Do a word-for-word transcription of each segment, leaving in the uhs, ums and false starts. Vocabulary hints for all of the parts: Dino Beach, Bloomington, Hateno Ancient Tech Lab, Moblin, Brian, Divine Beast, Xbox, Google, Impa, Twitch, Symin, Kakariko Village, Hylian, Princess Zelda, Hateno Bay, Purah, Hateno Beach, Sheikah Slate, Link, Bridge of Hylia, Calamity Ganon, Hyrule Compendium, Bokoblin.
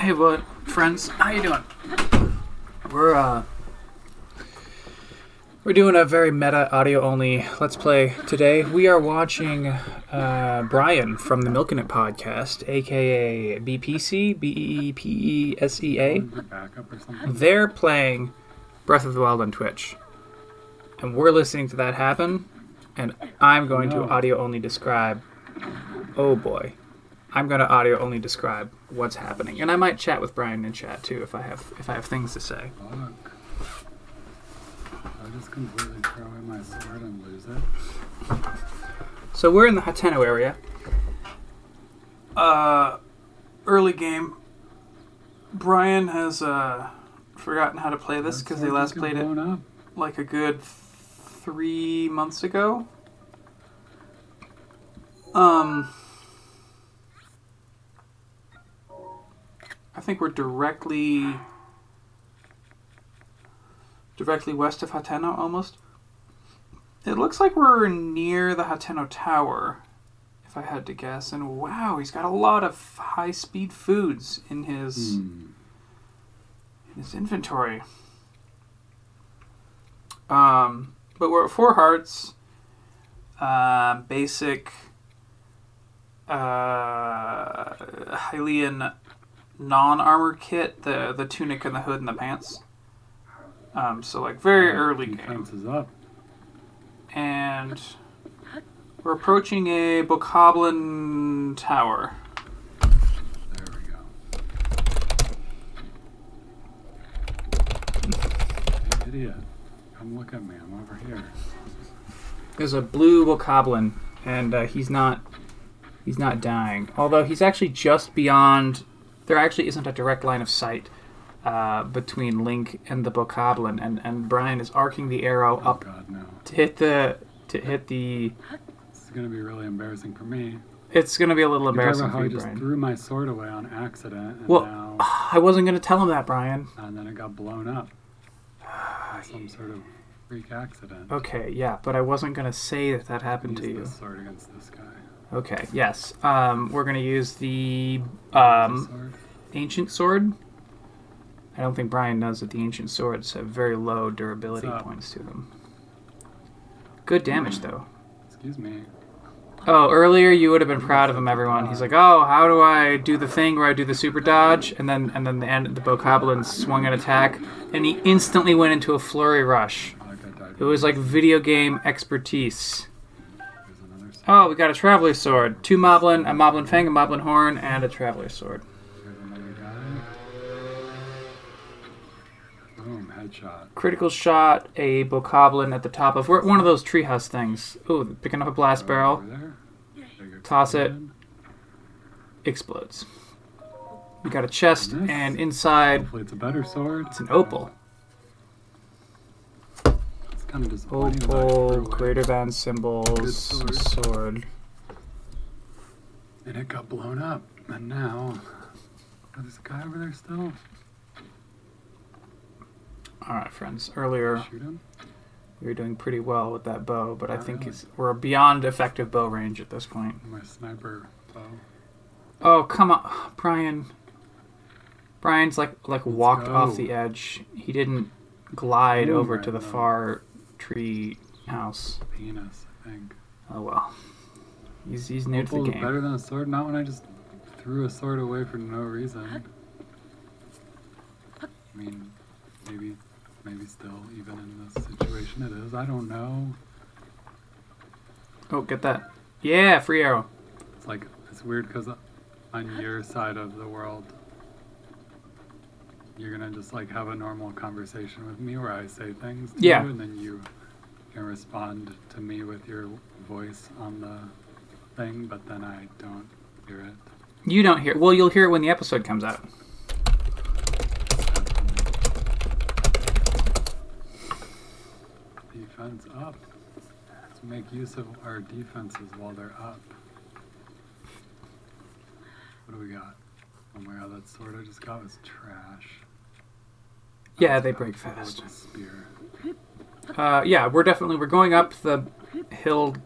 Hey, what friends? How you doing? We're uh, we're doing a very meta audio only Let's Play today. We are watching uh, Brian from the Milkin' It podcast, aka B P C, B E E P E S E A. They're playing Breath of the Wild on Twitch, and we're listening to that happen. And I'm going no. to audio only describe. Oh boy. I'm going to audio only describe what's happening, and I might chat with Brian in chat too if I have if I have things to say. Fuck. I just completely throw in my sword and lose it. So we're in the Hateno area. Uh, early game. Brian has uh forgotten how to play this because they last played it up. like a good three months ago. Um. I think we're directly directly west of Hateno, almost. It looks like we're near the Hateno Tower, if I had to guess. And wow, he's got a lot of high-speed foods in his, mm. in his inventory. Um, but we're at four hearts. Uh, basic uh, Hylian non-armor kit, the the tunic and the hood and the pants. Um, so like very early game. Up. And we're approaching a Bokoblin tower. There we go. Hey, idiot. Come look at me. I'm over here. There's a blue Bokoblin, and uh, he's not he's not dying. Although he's actually just beyond. There actually isn't a direct line of sight uh, between Link and the Bokoblin, and, and Brian is arcing the arrow oh up God, no. to hit the to hit the. This is gonna be really embarrassing for me. It's gonna be a little You're embarrassing about how for you, I Brian. I just threw my sword away on accident. And well, now, I wasn't gonna tell him that, Brian. And then it got blown up. By some sort of freak accident. Okay, yeah, but I wasn't gonna say that that happened to you. Use this sword against this guy. Okay, yes. Um, we're going to use the um, sword. Ancient Sword. I don't think Brian knows that the Ancient Swords have very low durability points to them. Good damage, mm. though. Excuse me. Oh, earlier you would have been proud of him, everyone. He's like, oh, how do I do the thing where I do the super dodge? And then and then the, end, the Bokoblin swung an attack, and he instantly went into a flurry rush. It was like video game expertise. Oh, we got a Traveler's Sword. Two Moblin, a Moblin Fang, a Moblin Horn, and a Traveler's Sword. Boom, headshot. Critical shot, a Bokoblin at the top of... We're at one of those treehouse things. Ooh, picking up a blast barrel. Toss it. Explodes. We got a chest, and inside... Hopefully it's a better sword. It's an opal. Kind of opal, greater than symbols, sword. sword. And it got blown up. And now, oh, there's a guy over there still. Alright, friends. Earlier, we were doing pretty well with that bow, but Not I think really. it's, we're beyond effective bow range at this point. My sniper bow. Oh, come on. Brian. Brian's like, like walked go. off the edge. He didn't glide Ooh, over right to the though. far... tree house. Penis, I think. Oh well. He's he's new to the game. Better than a sword, not when I just threw a sword away for no reason. I mean, maybe maybe still even in this situation it is. I don't know. Oh, get that. Yeah, free arrow. It's like it's weird because on your side of the world you're gonna just like have a normal conversation with me where I say things to yeah. you, and then you can respond to me with your voice on the thing, but then I don't hear it. You don't hear it. Well, you'll hear it when the episode comes out. Defense up. Let's make use of our defenses while they're up. What do we got? Oh my god, that sword I just got was trash. Yeah, they break fast. Uh, yeah, we're definitely we're going up the hill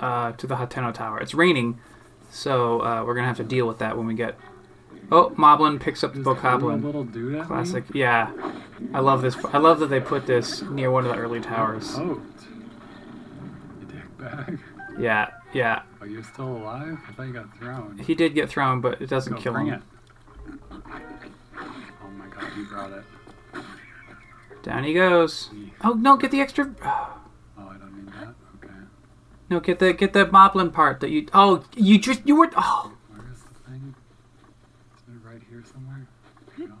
uh, to the Hateno Tower. It's raining, so uh, we're gonna have to deal with that when we get Oh, Moblin picks up the Bokoblin. Classic. Me? Yeah. I love this. I love that they put this near one of the early towers. Oh. You dick bag. Yeah, yeah. Oh, you're still alive? I thought you got thrown. He did get thrown, but it doesn't Go, kill bring him. It. Oh my god, he brought it. Down he goes. Yeah. Oh, no, get the extra... Oh, I don't need that? Okay. No, get the get the Moblin part that you... Oh, you just... You were... Oh. Somewhere? No.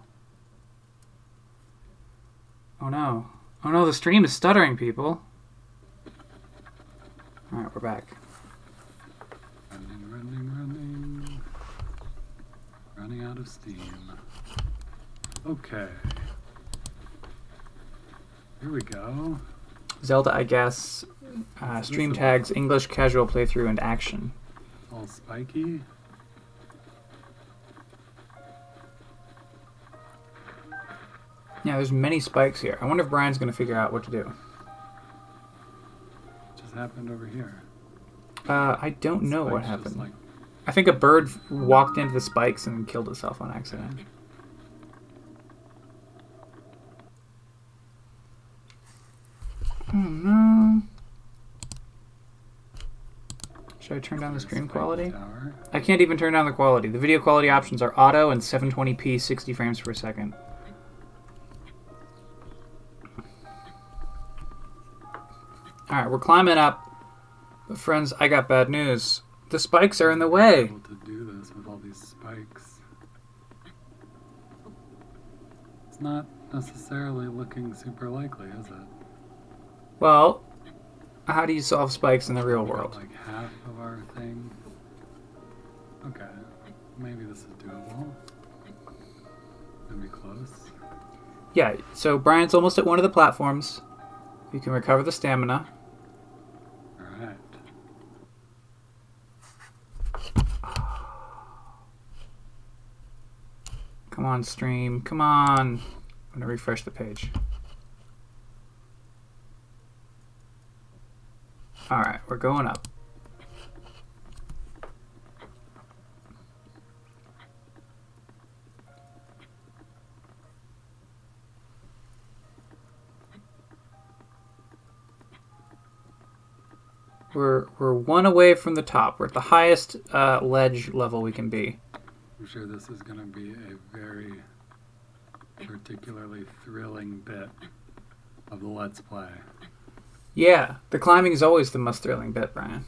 Oh no. Oh no, the stream is stuttering, people. Alright, we're back. Running, running, running. Running out of steam. Okay. Here we go. Zelda, I guess. Uh, stream tags, English, casual playthrough, and action. All spiky. Yeah, there's many spikes here. I wonder if Brian's going to figure out what to do. What just happened over here? Uh, I don't the know what happened. Like... I think a bird walked into the spikes and killed itself on accident. I don't know. Should I turn down the stream quality? Tower? I can't even turn down the quality. The video quality options are auto and seven twenty p, sixty frames per second. All right, we're climbing up, but friends, I got bad news. The spikes are in the way. I'm able to do this with all these spikes. It's not necessarily looking super likely, is it? Well, how do you solve spikes in the real world? Like half of our thing. Okay, maybe this is doable. Maybe close. Yeah. So Brian's almost at one of the platforms. You can recover the stamina. Come on, stream. Come on. I'm going to refresh the page. All right, we're going up. We're we're one away from the top. We're at the highest uh, ledge level we can be. I'm sure this is going to be a very particularly thrilling bit of the Let's Play. Yeah, the climbing is always the most thrilling bit, Brian.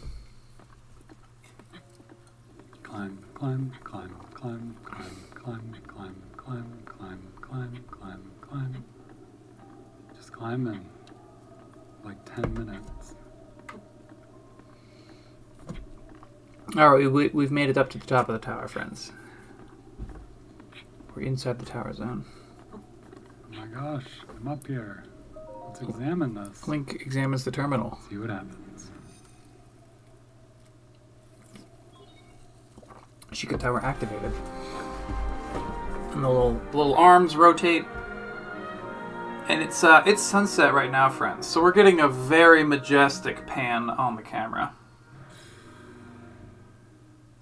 Climb, climb, climb, climb, climb, climb, climb, climb, climb, climb, climb, climb. Just climb in like ten minutes. All right, we, we've made it up to the top of the tower, friends. We're inside the tower zone. Oh my gosh, I'm up here. Let's examine this. Link examines the terminal. See what happens. Sheikah Tower activated. And the little, little arms rotate. And it's uh, it's sunset right now, friends. So we're getting a very majestic pan on the camera.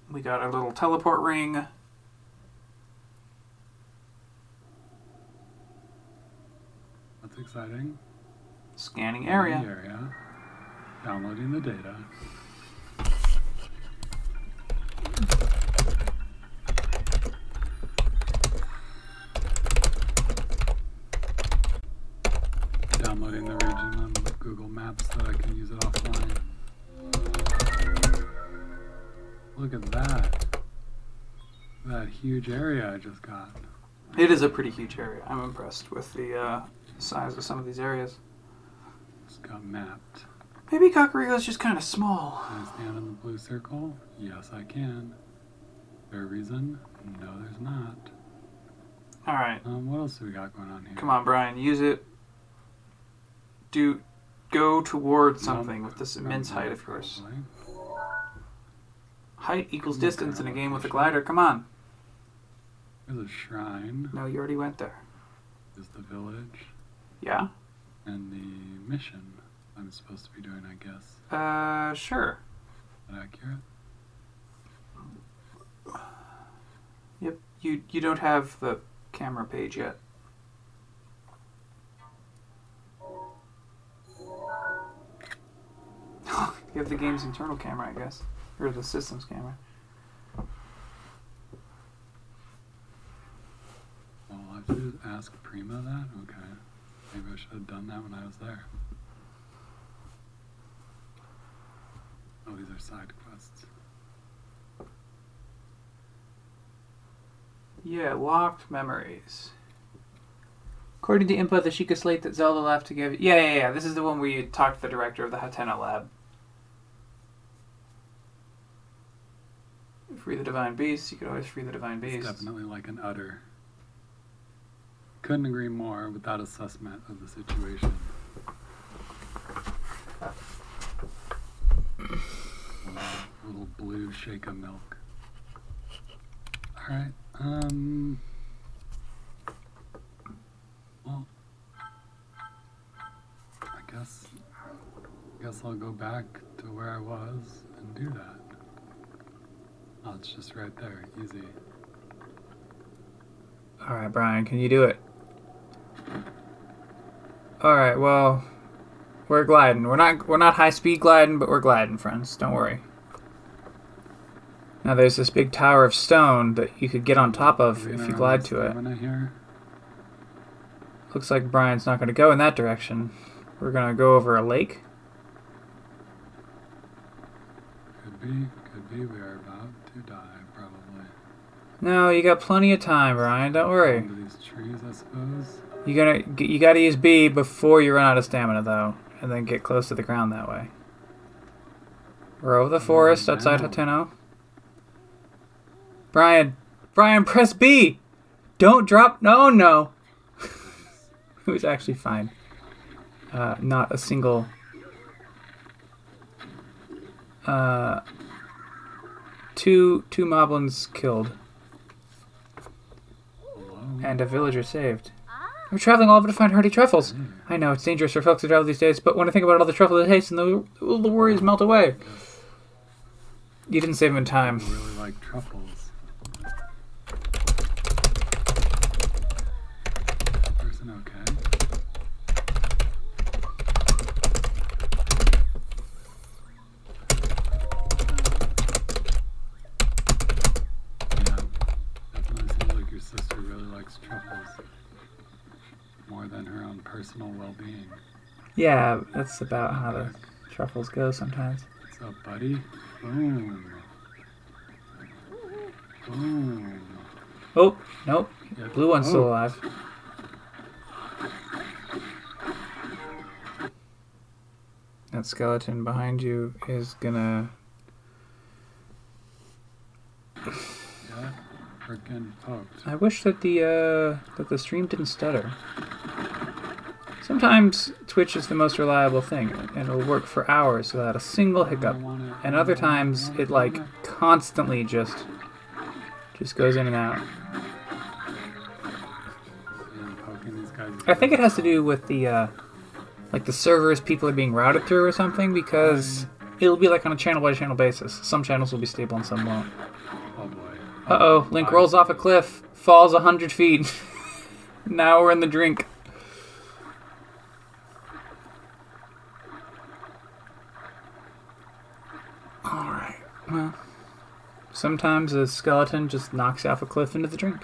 We got our little teleport ring. That's exciting. Scanning area. Scanning area. Downloading the data. Downloading the region on Google Maps so I can use it offline. Look at that. That huge area I just got. It is a pretty huge area. I'm impressed with the uh, size of some of these areas. Just got mapped. Maybe Kakariko's just kind of small. Can I stand in the blue circle? Yes, I can. Is there a reason? No, there's not. All right. Um, what else do we got going on here? Come on, Brian. Use it. Do Go towards something no, with this immense height of yours. Height equals distance in a game with a glider. Come on. There's a shrine. No, you already went there. There's the village. Yeah. And the mission I'm supposed to be doing, I guess. Uh, sure. Is that accurate? Yep. You you don't have the camera page yet. You have the game's internal camera, I guess. Or the system's camera. Well, I have to just ask Prima that? Okay. Maybe I should have done that when I was there. Oh, these are side quests. Yeah, locked memories. According to Impa, the Sheikah Slate that Zelda left to give... Yeah, yeah, yeah. This is the one where you talked to the director of the Hateno Lab. Free the Divine Beast. You could always free the Divine Beast. It's definitely like an udder. Couldn't agree more with that assessment of the situation. A little blue shake of milk. All right. Um. Well, I guess. I guess I'll go back to where I was and do that. Oh, it's just right there. Easy. All right, Brian, can you do it? All right, well, we're gliding. We're not we're not high-speed gliding, but we're gliding, friends. Don't worry. Now there's this big tower of stone that you could get on top of if you glide to it. Here? Looks like Brian's not going to go in that direction. We're going to go over a lake. Could be. Could be. We are about to die, probably. No, you got plenty of time, Brian. Don't worry. Under these trees, I suppose. You gotta, you gotta use B before you run out of stamina, though, and then get close to the ground that way. We're over the forest right outside Hateno. Brian, Brian, press B. Don't drop. No, no. It was actually fine. Uh, not a single. Uh, two two moblins killed. Hello. And a villager saved. I'm traveling all over to find hardy truffles. Mm. I know, it's dangerous for folks to travel these days, but when I think about all the truffle that tastes, and the, all the worries melt away. Yes. You didn't save them in time. I really like truffles. Person okay? Yeah, definitely seems like your sister really likes truffles. More than her own personal well-being. Yeah, that's about how the truffles go sometimes. What's up, buddy? Boom. Boom. Oh, nope. Yep. Blue one's oh. still alive. That skeleton behind you is gonna... Yeah, freaking poked. I wish that the, uh, that the stream didn't stutter. Sometimes Twitch is the most reliable thing, and it'll work for hours without a single hiccup. And other times, it like constantly just just goes in and out. I think it has to do with the uh, like the servers people are being routed through or something, because it'll be like on a channel by channel basis. Some channels will be stable and some won't. Uh oh! Link rolls off a cliff, falls a hundred feet. Now we're in the drink. Alright, well, sometimes a skeleton just knocks off a cliff into the drink.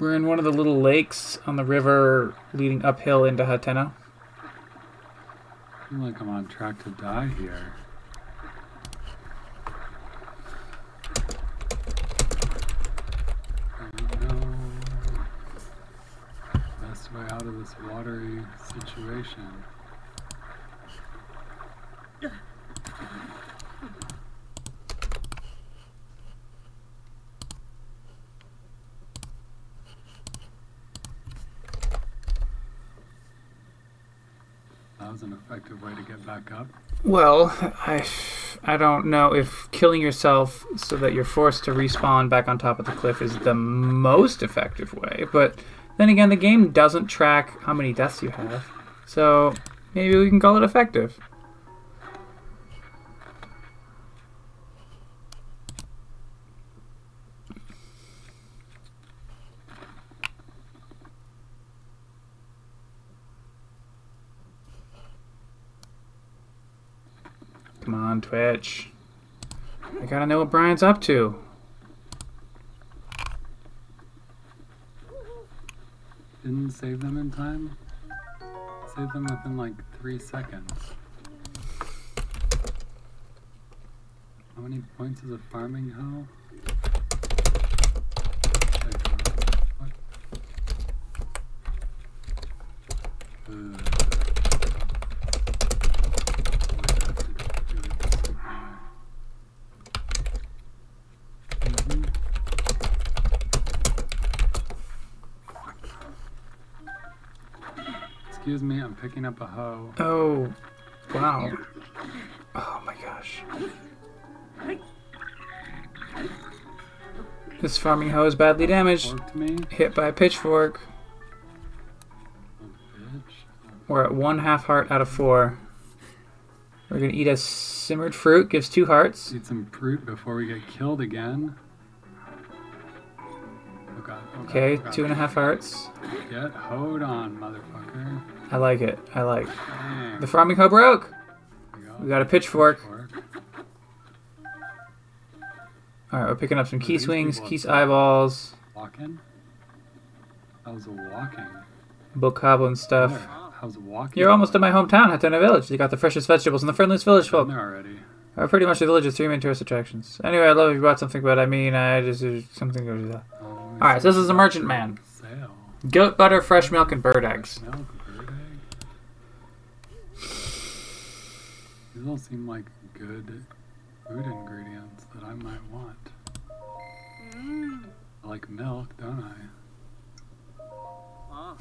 We're in one of the little lakes on the river leading uphill into Hateno. I feel like I'm on track to die here. Best way out of this watery situation. That was an effective way to get back up. Well, I, I don't know if killing yourself so that you're forced to respawn back on top of the cliff is the most effective way, but then again, the game doesn't track how many deaths you have, so maybe we can call it effective. Come on, Twitch. I gotta know what Brian's up to. Didn't save them in time. Save them within like three seconds. How many points is a farming hoe? Uh. Excuse me, I'm picking up a hoe. Oh, wow. Oh my gosh. This farming hoe is badly damaged. Hit by a pitchfork. We're at one half heart out of four. We're gonna eat a simmered fruit, gives two hearts. Eat some fruit before we get killed again. Okay, two and a half hearts. Get hoed on, motherfucker. I like it. I like it. Dang. The farming hoe broke. We got a pitchfork. Alright, we're picking up some key swings, key's eyeballs. Walking? How's walking? Bokoblin stuff. How's walking? You're almost in my hometown, Hateno Village. You got the freshest vegetables and the friendliest village folk. Already. Are pretty much the village of three main tourist attractions. Anyway, I love if you brought something, but I mean, I just something goes with that. Alright, so this is a merchant man. Goat butter, fresh milk, and bird eggs. Fresh milk, bird egg? These all seem like good food ingredients that I might want. Mm. I like milk, don't I? Huh.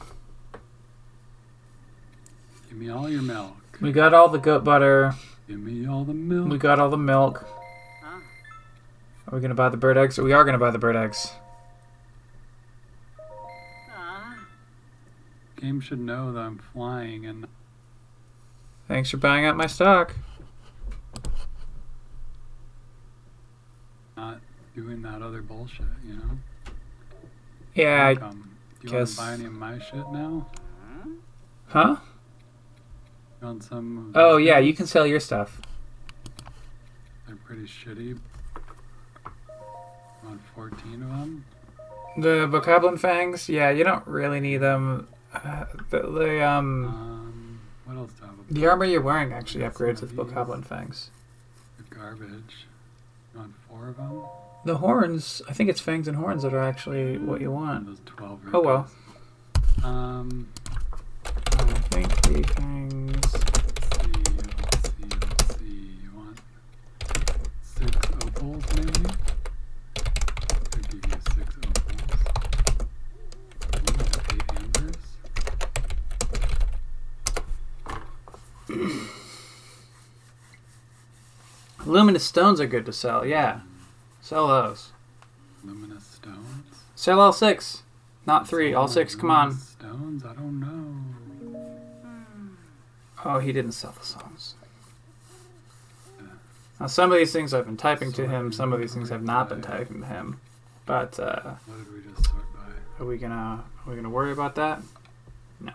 Give me all your milk. We got all the goat butter. Give me all the milk. We got all the milk. Huh. Are we going to buy the bird eggs? We are going to buy the bird eggs. Game should know that I'm flying and... Thanks for buying up my stock. Not doing that other bullshit, you know? Yeah, like, I um, do you guess... Do you want to buy any of my shit now? Huh? On some... Oh, yeah, you can sell your stuff. They're pretty shitty. I'm on fourteen of them. The Bokoblin Fangs? Yeah, you don't really need them... Uh, the, the um, um what else do I have about? The armor you're wearing actually upgrades with Bokoblin Fangs. The garbage. On four of them? The horns, I think it's fangs and horns that are actually what you want. Those twelve ripples. Oh well. Um I think the fangs. Let's see, let's see, let's see. You want six opals maybe? I'll give you six opals. Luminous stones are good to sell, yeah. Sell those. Luminous stones? Sell all six. Not three, all six, come on. Stones? I don't know. Oh, he didn't sell the songs. Now, some of these things I've been typing to him, some of these things I've not been typing to him. But, uh... What did we just sort by? Are we gonna, are we gonna worry about that? No.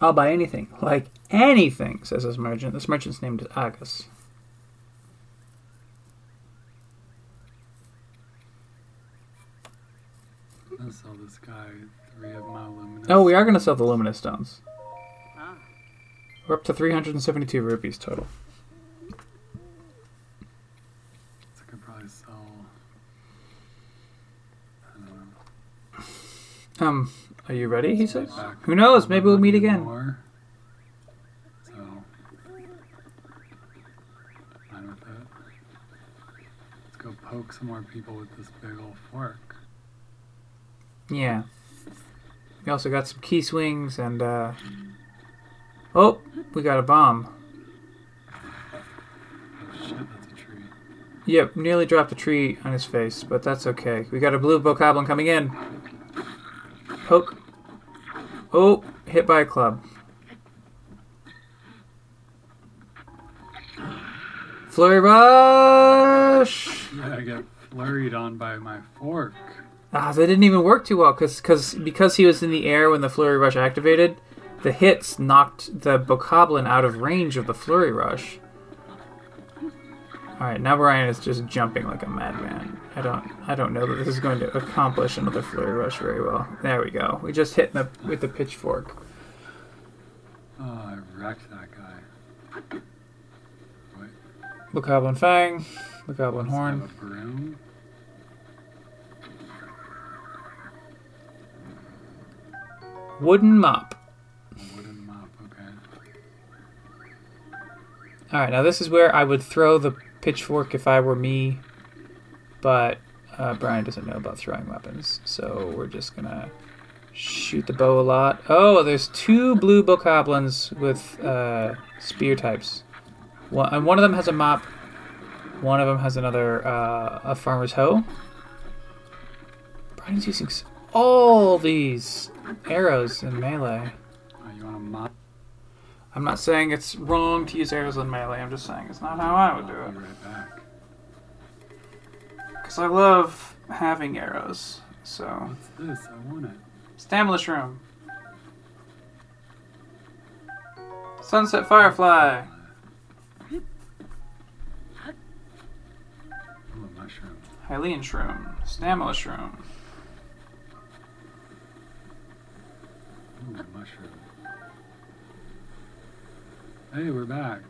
I'll buy anything, like anything, says this merchant. This merchant's name is Agus. I'm gonna sell this guy three of my luminous. Oh, we are gonna sell the luminous stones. Ah. We're up to three hundred seventy-two rupees total. So I could probably sell. I don't know. Um. Are you ready? He says. Who knows? Maybe we'll meet again. More. So, fine with that. Let's go poke some more people with this big old fork. Yeah. We also got some key swings and, uh... oh! We got a bomb. Oh shit, that's a tree. Yep, nearly dropped a tree on his face, but that's okay. We got a blue Bokoblin coming in. Poke. Oh, hit by a club. Flurry rush! Yeah, I got flurried on by my fork. Ah, that didn't even work too well, cause, cause, because he was in the air when the flurry rush activated. The hits knocked the Bokoblin out of range of the flurry rush. Alright, now Brian is just jumping like a madman. I don't I don't know that this is going to accomplish another flurry rush very well. There we go. We just hit the, with the pitchfork. Oh, I wrecked that guy. Wait. Bokoblin Fang. Bokoblin Horn. Broom. Wooden Mop. Wooden Mop, okay. Alright, now this is where I would throw the pitchfork if I were me, but uh, Brian doesn't know about throwing weapons, so we're just gonna shoot the bow a lot. Oh, there's two blue Bokoblins with uh, spear types. One, and one of them has a mop, one of them has another, uh, a farmer's hoe. Brian's using all these arrows in melee. Oh, you want a mop? I'm not saying it's wrong to use arrows in melee, I'm just saying it's not how I would do it. I'll be right back. Because I love having arrows, so... What's this? I want it. Stamlish Room. Sunset Firefly. Ooh, a mushroom. Hylian Shroom. Stamlish Room. Ooh, a mushroom. Hey, we're back.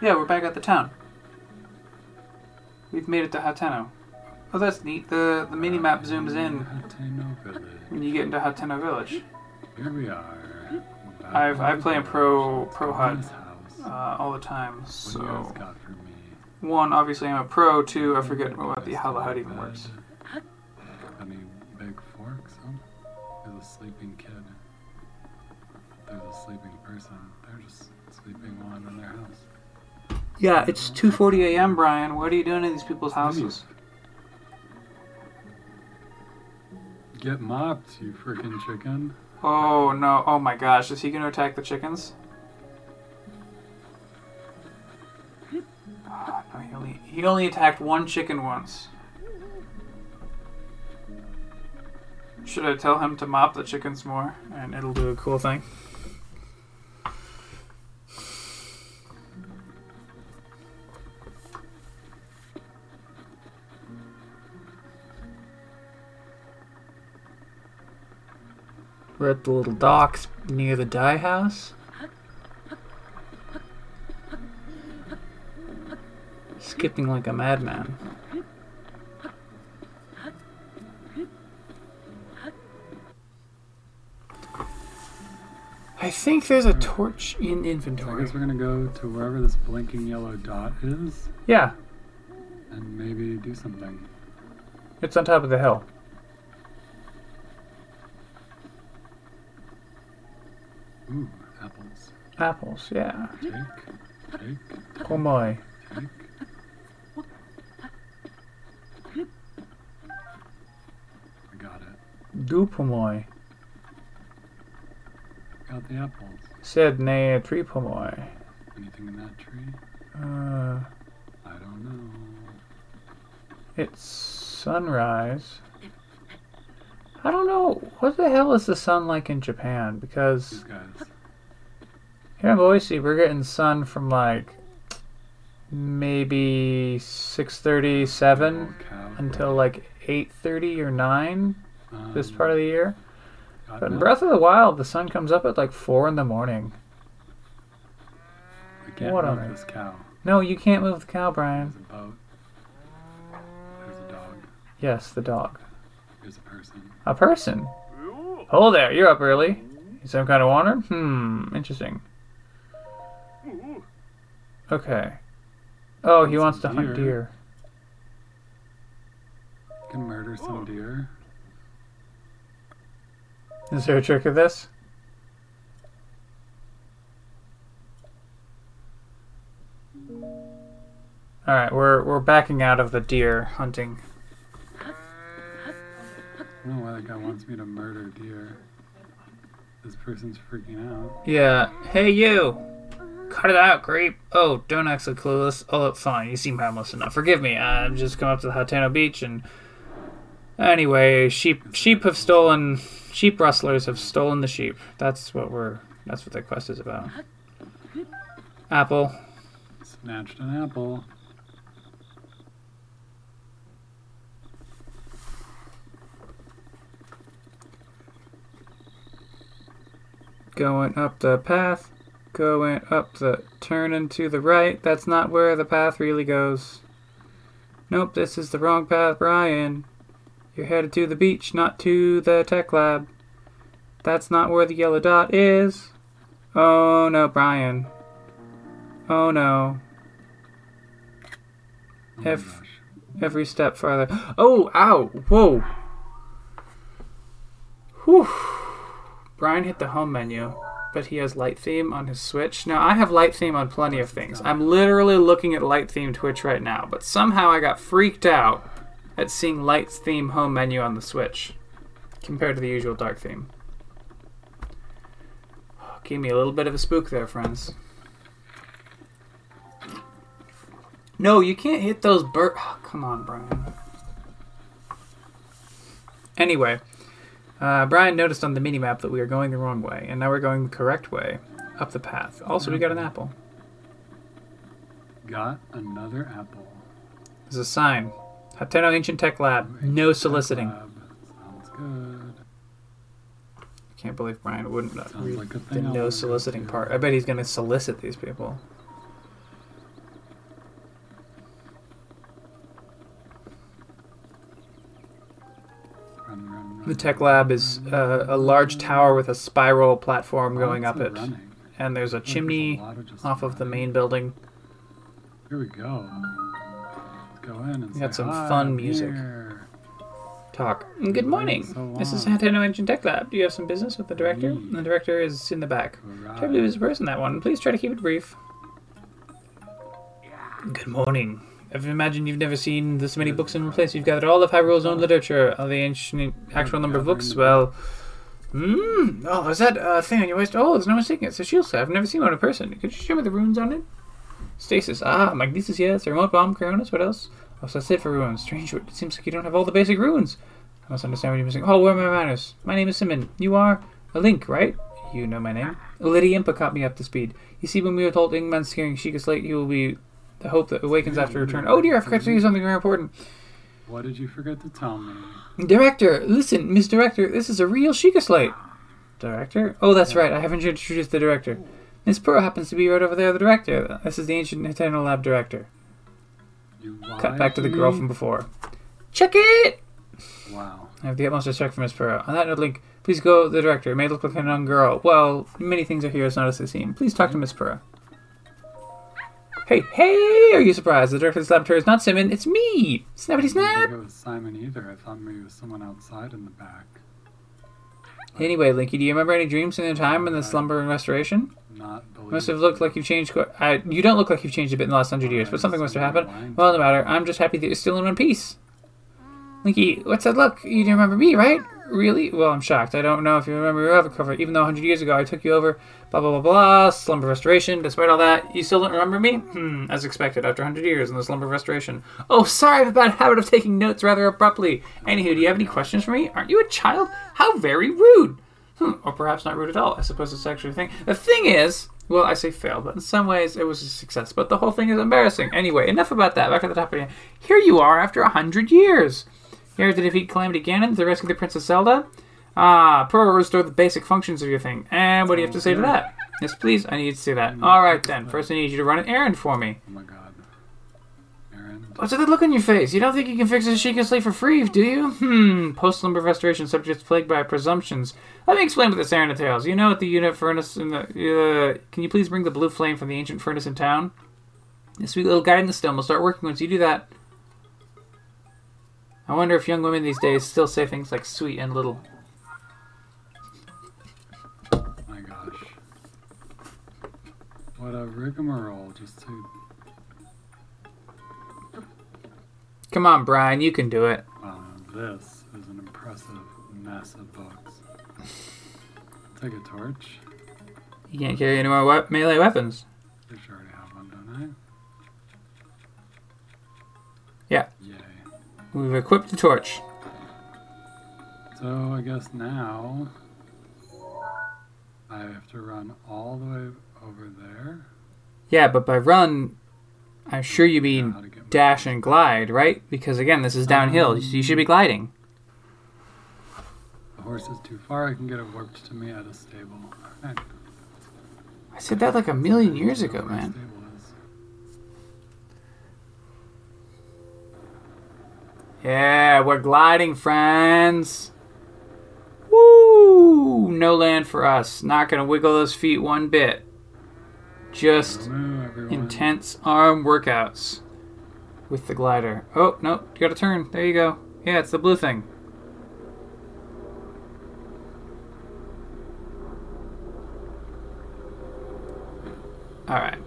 Yeah, we're back at the town. We've made it to Hateno. Oh, that's neat. The the mini map zooms in when you get into Hateno Village. Here we are. I've I play in pro pro hut uh, all the time. So one, obviously I'm a pro. Two, I forget what the Hala hut even works. Any big forks? There's a sleeping kid. There's a sleeping person. They're just sleeping on in their house. Yeah, it's two forty a m, Brian. What are you doing in these people's houses? Get mopped, you freaking chicken. Oh, no. Oh, my gosh. Is he going to attack the chickens? Oh, no, he only, he only attacked one chicken once. Should I tell him to mop the chickens more? And it'll do a cool thing. We're at the little docks near the dye house. Skipping like a madman. I think there's a torch in inventory. I guess we're gonna go to wherever this blinking yellow dot is. Yeah. And maybe do something. It's on top of the hill. Ooh, apples. Apples, yeah. Take, take. Oh my. Take. I got it. Dupomoy. Got the apples. Said nay, tree pomoy. Anything in that tree? Uh. I don't know. It's sunrise. I don't know, what the hell is the sun like in Japan? Because here in Boise, we're getting sun from like maybe six thirty, seven until like eight thirty or nine um, this part of the year. But in Breath of the Wild, the sun comes up at like four in the morning. We can't what move on this cow. No, you can't move the cow, Brian. There's a boat. There's a dog. Yes, the dog. There's a person. A person? Hello there, you're up early. You some kind of wanderer? Hmm, interesting. Okay. Oh, he wants to hunt deer. You can murder some deer. Is there a trick of this? Alright, we're we're backing out of the deer hunting. I don't know why that guy wants me to murder deer. This person's freaking out. Yeah. Hey, you! Cut it out, creep! Oh, don't act so clueless. Oh, that's fine. You seem harmless enough. Forgive me. I'm just coming up to the Hateno Beach and... Anyway, sheep sheep have stolen Sheep rustlers have stolen the sheep. That's what we're. That's what the quest is about. Apple. Snatched an apple. Going up the path. Going up the... Turning to the right. That's not where the path really goes. Nope, this is the wrong path, Brian. You're headed to the beach, not to the tech lab. That's not where the yellow dot is. Oh no, Brian. Oh no. Oh Ev- every step farther. Oh, ow, whoa. Whew. Brian hit the home menu, but he has light theme on his Switch. Now, I have light theme on plenty of things. I'm literally looking at light theme Twitch right now, but somehow I got freaked out at seeing light theme home menu on the Switch compared to the usual dark theme. Gave me a little bit of a spook there, friends. No, you can't hit those birds. Oh, come on, Brian. Anyway. Uh, Brian noticed on the minimap that we are going the wrong way, and now we're going the correct way up the path. Also, we got an apple. Got another apple. There's a sign. Hateno Ancient Tech Lab. No soliciting. Lab. Sounds good. I can't believe Brian wouldn't read like the no soliciting part. I bet he's going to solicit these people. The tech lab is uh, a large tower with a spiral platform going oh, up it. Running. And there's a chimney there's a off of the main building. Here we go. Let's go in and we got some fun music. Here. Talk. Good, Good morning. So this is Hateno Ancient Tech Lab. Do you have some business with the director? Mm. The director is in the back. Right. Terribly busy person, that one. Please try to keep it brief. Yeah. Good morning. I've imagined you've never seen this many books in one place. You've gathered all of Hyrule's own literature. All the ancient, actual number of books, well... Mmm! Oh, is that uh, thing on your waist? Oh, there's no mistaking it. It's a shield set. I've never seen one in person. Could you show me the runes on it? Stasis. Ah, Magnesis, yes. A remote bomb, Coronas. What else? Oh, so that's it for runes. Strange, it seems like you don't have all the basic runes. I must understand what you're missing. Oh, where are my manners? My name is Symin. You are a Link, right? You know my name. A lady Impa caught me up to speed. You see, when we were told Ingman's hearing Sheikah Slate, he will be... The hope that awakens after return. Oh dear, I forgot to do something very important. What did you forget to tell me? Director, listen, Miss Director, this is a real Sheikah Slate. Director? Oh, that's yeah. right, I haven't introduced the director. Miss Purah happens to be right over there, the director. This is the ancient Hateno Lab director. You Cut back to the girl me? from before. Check it! Wow. I have the utmost respect for Miss Purah. On that note, Link, please go the director. It may look like a young girl. Well, many things are here as not as they seem. Please talk mm-hmm. to Miss Purah. Hey, hey! Are you surprised? The director of this laboratory is not Symin, it's me! Snappity snap! I didn't think it was Symin either. I thought maybe it was someone outside in the back. But anyway, Linky, do you remember any dreams in your time in the I slumber and restoration? Not believe Must have looked like you've changed... Qu- I, you don't look like you've changed a bit in the last hundred years, but something must have happened. Well, no matter. I'm just happy that you're still in one piece. Linky, what's that look? You didn't remember me, right? Really? Well, I'm shocked. I don't know if you remember your other cover. Even though one hundred years ago I took you over, blah, blah, blah, blah, slumber restoration. Despite all that, you still don't remember me? Hmm, as expected, after one hundred years in the slumber restoration. Oh, sorry, I have a bad habit of taking notes rather abruptly. Anywho, do you have any questions for me? Aren't you a child? How very rude. Hmm, or perhaps not rude at all. I suppose it's actually a thing. The thing is, well, I say fail, but in some ways it was a success. But the whole thing is embarrassing. Anyway, enough about that. Back to the top of the end. Here you are after one hundred years. Here to defeat Calamity Ganon, to rescue the Princess Zelda. Ah, Purah restored the basic functions of your thing. And what do you have to say to that? Yes, please, I need to say that. Alright then, first I need you to run an errand for me. Oh my god. Errand? What's that look on your face? You don't think you can fix a Sheikah Slate for free, do you? Hmm, post-lumber restoration subjects plagued by presumptions. Let me explain what this errand entails. You know at the unit furnace in the... Uh, can you please bring the blue flame from the ancient furnace in town? This sweet little guidance stone will start working once you do that. I wonder if young women these days still say things like sweet and little. Oh my gosh. What a rigmarole just to... Come on, Brian, you can do it. Wow, this is an impressive, massive box. Take a torch. You can't carry any more we- melee weapons. You sure already have one, don't I? Yeah. We've equipped the torch. So I guess now I have to run all the way over there. Yeah, but by run, I'm sure you mean dash and glide, right? Because again, this is downhill. Um, you should be gliding. The horse is too far. I can get it warped to me at a stable. Right. I said that like a million years ago, man. Yeah, we're gliding, friends. Woo! No land for us. Not gonna wiggle those feet one bit. Just hello, intense arm workouts with the glider. Oh, no, you gotta turn. There you go. Yeah, it's the blue thing. Alright.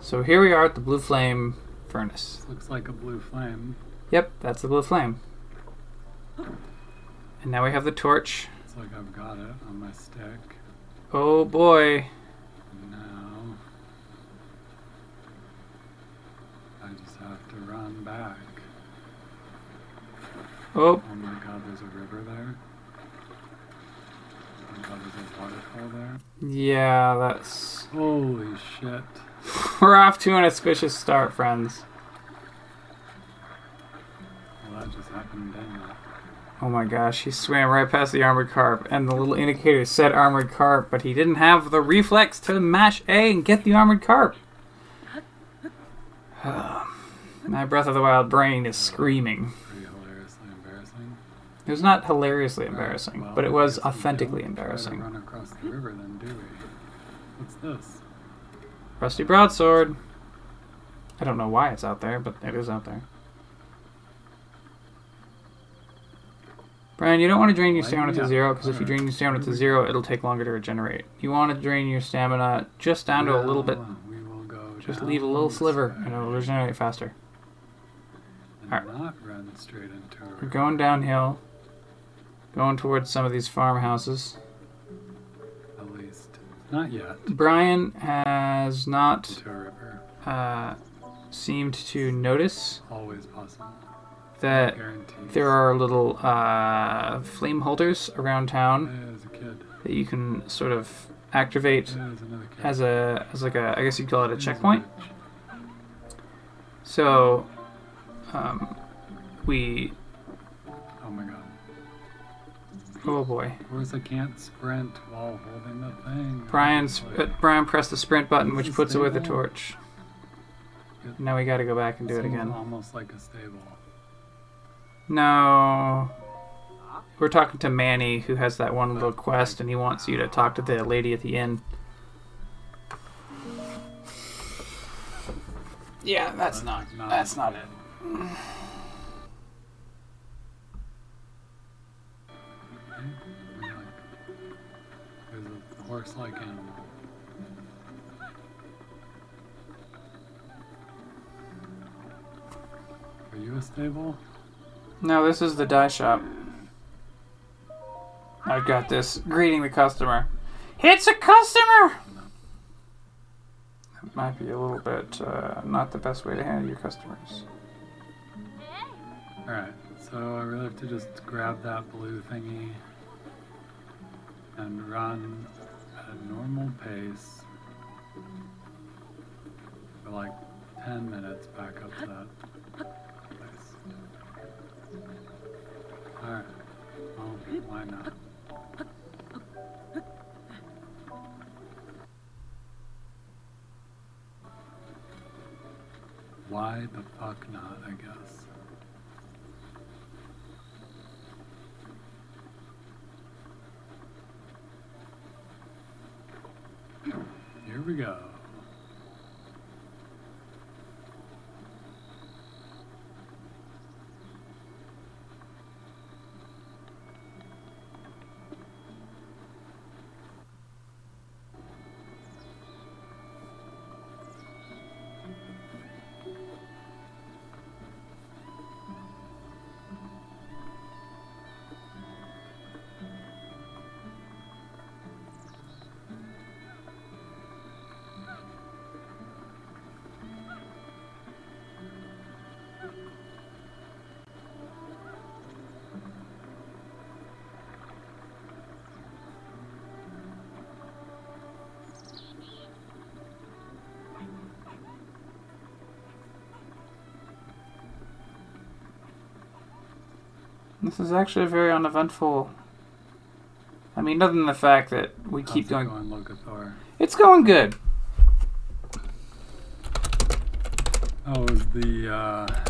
So here we are at the blue flame furnace. This looks like a blue flame. Yep, that's the blue flame. And now we have the torch. It's like I've got it on my stick. Oh boy. Now I just have to run back. Oh. Oh my god, there's a river there. Oh my god, there's a waterfall there. Yeah, that's... Holy shit. We're off to an auspicious start, friends. Well, that just happened, didn't it? Oh my gosh, he swam right past the armored carp, and the little indicator said armored carp, but he didn't have the reflex to mash A and get the armored carp. My Breath of the Wild brain is screaming. Pretty hilariously embarrassing. It was not hilariously embarrassing, right, well, but it was authentically embarrassing. Run across the river, then, do we? What's this? Rusty broadsword. I don't know why it's out there, but it is out there. Brian, you don't want to drain your stamina to zero, because if you drain your stamina to zero, it'll take longer to regenerate. You want to drain your stamina just down to a little bit. We will go just leave a little sliver, and it'll regenerate faster. All right. We're going downhill, going towards some of these farmhouses. At least, not yet. Brian has not uh, seemed to notice. Always possible. That there are little uh, flame holders around town that you can sort of activate as a as like a I guess you'd call it a checkpoint. So um, we. Oh my god. Oh boy. Of course I can't sprint while holding the thing. Brian sp- uh, Brian pressed the sprint button, which puts away the torch. Now we got to go back and do it again. Almost like a stable. No. We're talking to Manny, who has that one little quest, and he wants you to talk to the lady at the inn. Yeah, that's not that's not it. There's a horse-like animal. Are you a stable? No, this is the die shop. I've got this. Greeting the customer. It's a customer! That might be a little bit uh, not the best way to handle your customers. Alright, so I really have to just grab that blue thingy and run at a normal pace for like ten minutes back up to that. Alright. Well, why not? Why the fuck not, I guess. Here we go. This is actually very uneventful. I mean, other than the fact that we How's keep going. going Locathor? It's going good. Oh, is the uh,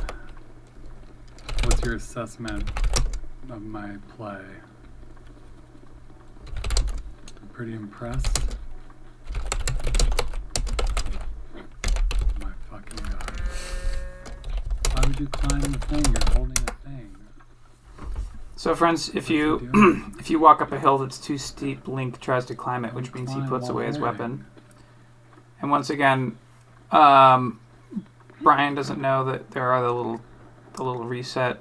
what's your assessment of my play? I'm pretty impressed. My fucking god! Why would you climb the thing? You're holding a thing. So, friends, if you, you if you walk up a hill that's too steep, Link tries to climb it, which means he puts away his weapon. And once again, um, Brian doesn't know that there are the little the little reset,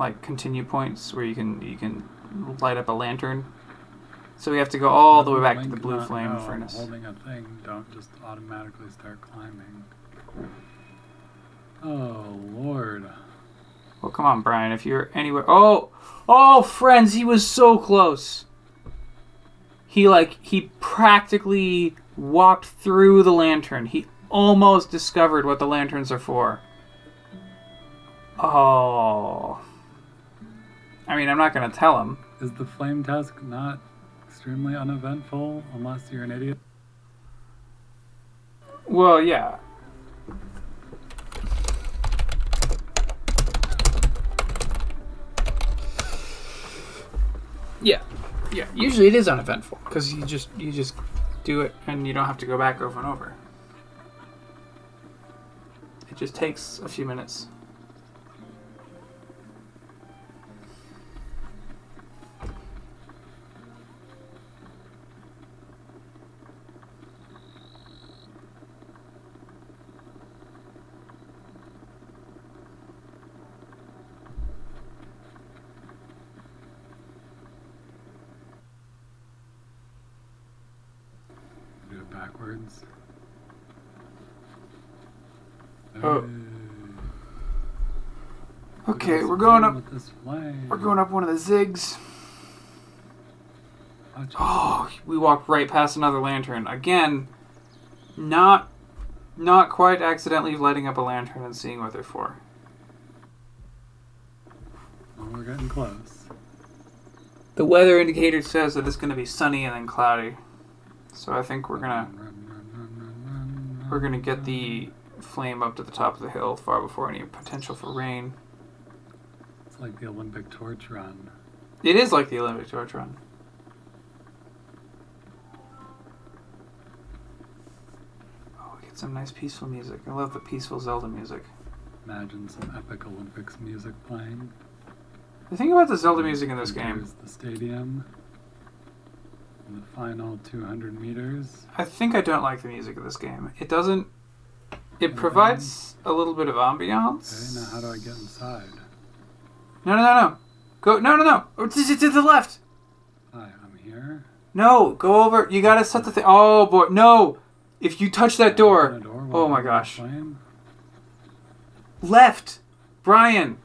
like continue points where you can you can light up a lantern. So we have to go all the way back to the blue flame furnace. Holding a thing, don't just automatically start climbing. Oh Lord. Well, come on, Brian. If you're anywhere, oh, oh, friends, he was so close. He like he practically walked through the lantern. He almost discovered what the lanterns are for. Oh, I mean, I'm not gonna tell him. Is the flame task not extremely uneventful unless you're an idiot? Well, yeah. Yeah, yeah. Usually it is uneventful because you just you just do it and you don't have to go back over and over. It just takes a few minutes. Oh. Okay, we're going up. We're going up one of the zigs. Oh, we walked right past another lantern again. Not, not quite accidentally lighting up a lantern and seeing what they're for. Well, we're getting close. The weather indicator says that it's going to be sunny and then cloudy, so I think we're gonna we're gonna get the flame up to the top of the hill far before any potential for rain. It's like the Olympic torch run. It is like the Olympic torch run. Oh, we get some nice peaceful music. I love the peaceful Zelda music. Imagine some epic Olympics music playing. The thing about the Zelda music in this game is the stadium in the final two hundred meters. I think I don't like the music of this game. It doesn't It and provides then, a little bit of ambiance. Okay, now how do I get inside? No, no, no, no. Go, no, no, no. Oh, to, to the left. Hi, I'm here. No, go over. You gotta set the thing. Oh, boy. No. If you touch that door. door oh, my gosh. Flame? Left. Brian.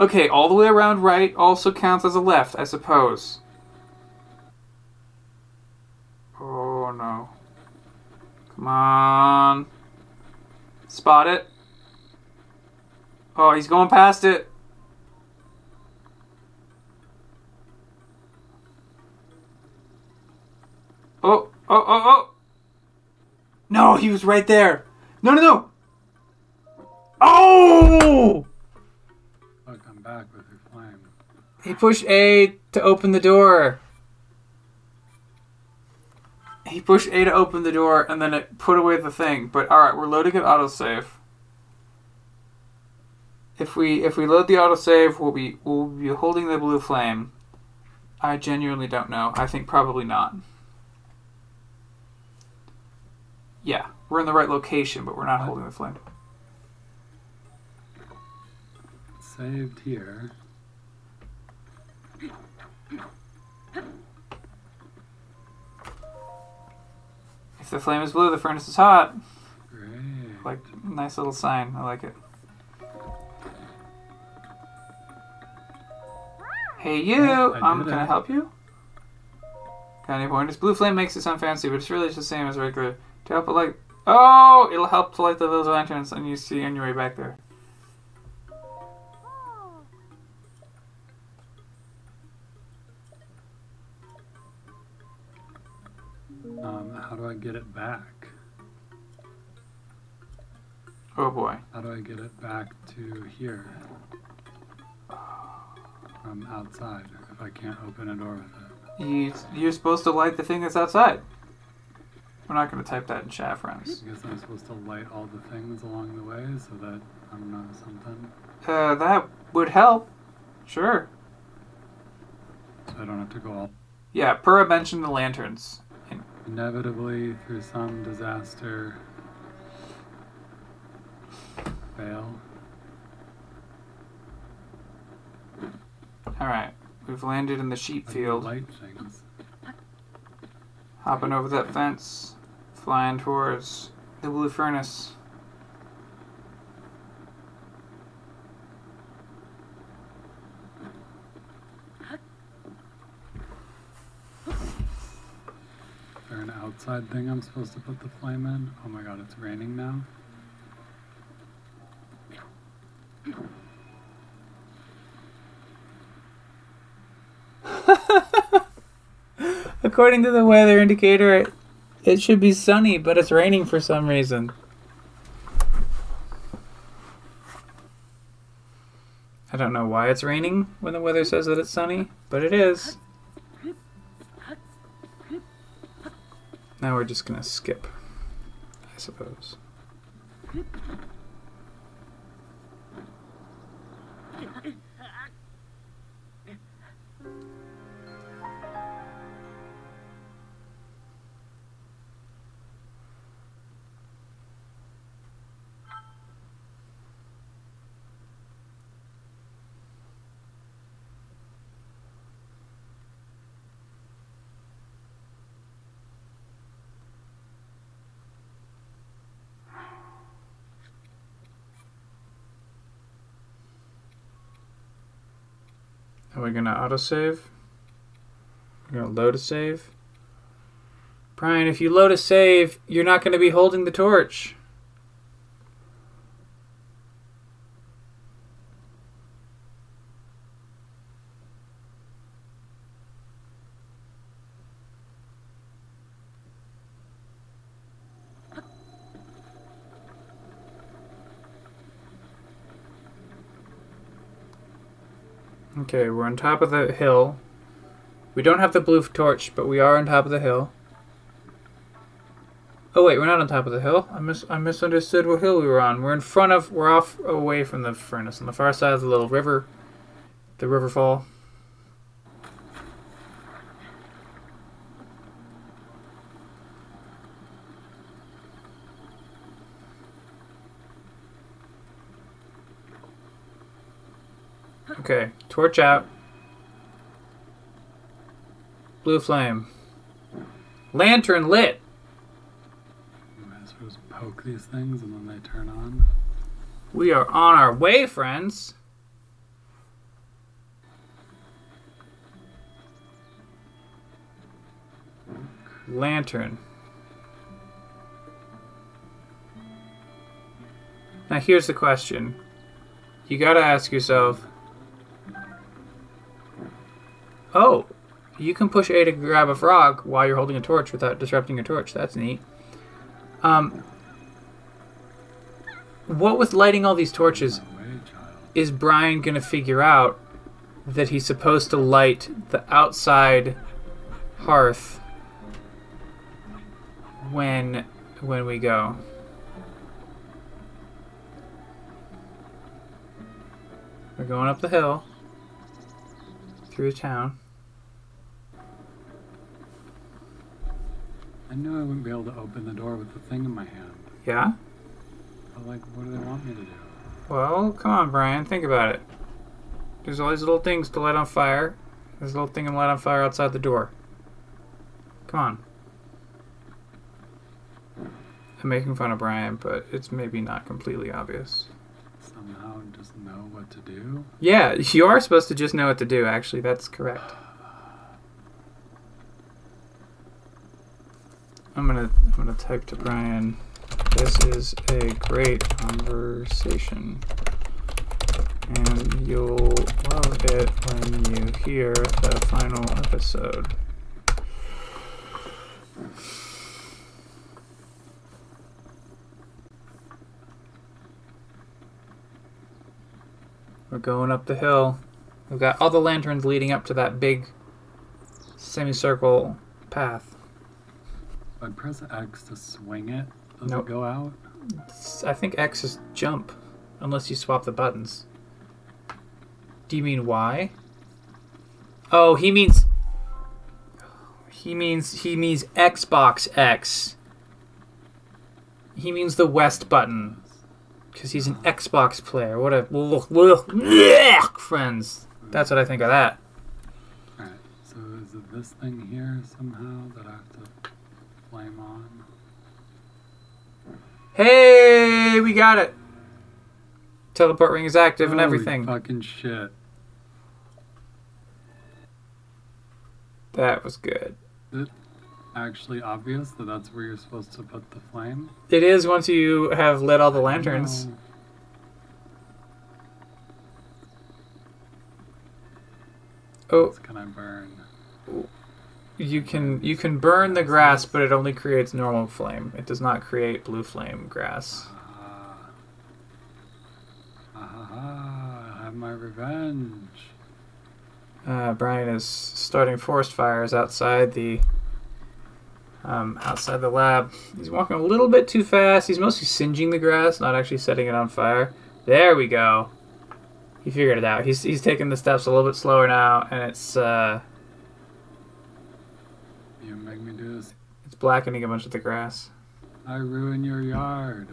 Okay, all the way around right also counts as a left, I suppose. Oh, no. Come on. Spot it. Oh, he's going past it. Oh, oh, oh, oh. No, he was right there. No, no, no. Oh! Look, I'm back with your flame. He pushed A to open the door. He pushed A to open the door, and then it put away the thing. But all right, we're loading an autosave. If we if we load the autosave, we'll be we'll be holding the blue flame. I genuinely don't know. I think probably not. Yeah, we're in the right location, but we're not what? holding the flame. Saved here. If the flame is blue, the furnace is hot. Great. Like, nice little sign. I like it. Hey, you! Yeah, um, can it. I help you? Got any pointers? Blue flame makes it sound fancy, but it's really just the same as regular. To help it light... Oh! It'll help to light the those lanterns and you see on your way back there. get it back? Oh boy. How do I get it back to here? From outside, if I can't open a door with it. You, you're supposed to light the thing that's outside. We're not going to type that in chat, friends. I guess I'm supposed to light all the things along the way so that I'm not something. Uh, that would help. Sure. So I don't have to go all... Yeah, Purah mentioned the lanterns. Inevitably, through some disaster... fail. Alright, we've landed in the sheep field. Light things. Hopping over that fence, flying towards the blue furnace. Is there an outside thing I'm supposed to put the flame in? Oh my god, it's raining now. According to the weather indicator, it, it should be sunny, but it's raining for some reason. I don't know why it's raining when the weather says that it's sunny, but it is. Now we're just gonna skip, I suppose. We're going to autosave. We're going to load a save. Brian, if you load a save, you're not going to be holding the torch. Okay, we're on top of the hill. We don't have the blue torch, but we are on top of the hill. Oh wait, we're not on top of the hill. I mis I misunderstood what hill we were on. We're in front of, we're off away from the furnace, on the far side of the little river, the riverfall. Okay, torch out. Blue flame. Lantern lit! Am I supposed to poke these things and then they turn on? We are on our way, friends! Lantern. Now here's the question. You gotta ask yourself... Oh, you can push A to grab a frog while you're holding a torch without disrupting your torch. That's neat. Um, what with lighting all these torches, is Brian going to figure out that he's supposed to light the outside hearth when when we go? We're going up the hill through town. I knew I wouldn't be able to open the door with the thing in my hand. Yeah? But, like, what do they want me to do? Well, come on, Brian. Think about it. There's all these little things to light on fire. There's a little thing to light on fire outside the door. Come on. I'm making fun of Brian, but it's maybe not completely obvious. Somehow just know what to do? Yeah, you are supposed to just know what to do, actually. That's correct. I'm gonna I'm gonna type to Brian. This is a great conversation, and you'll love it when you hear the final episode. We're going up the hill. We've got all the lanterns leading up to that big semicircle path. I press X to swing it. Does nope. it go out? It's, I think X is jump, unless you swap the buttons. Do you mean Y? Oh, he means... He means he means Xbox X. He means the West button. Because he's an Xbox player. What a... Friends. That's what I think of that. Alright, so is it this thing here somehow that I have to flame on? Hey, we got it! Teleport ring is active Holy and everything. Fucking shit. That was good. Is it actually obvious that that's where you're supposed to put the flame? It is once you have lit all the lanterns. Oh. What can I burn? You can you can burn the grass, but it only creates normal flame. It does not create blue flame grass. Ah, uh, uh, I have my revenge. Uh, Brian is starting forest fires outside the um, outside the lab. He's walking a little bit too fast. He's mostly singeing the grass, not actually setting it on fire. There we go. He figured it out. He's he's taking the steps a little bit slower now, and it's uh. You make me do this. It's blackening a bunch of the grass. I ruin your yard.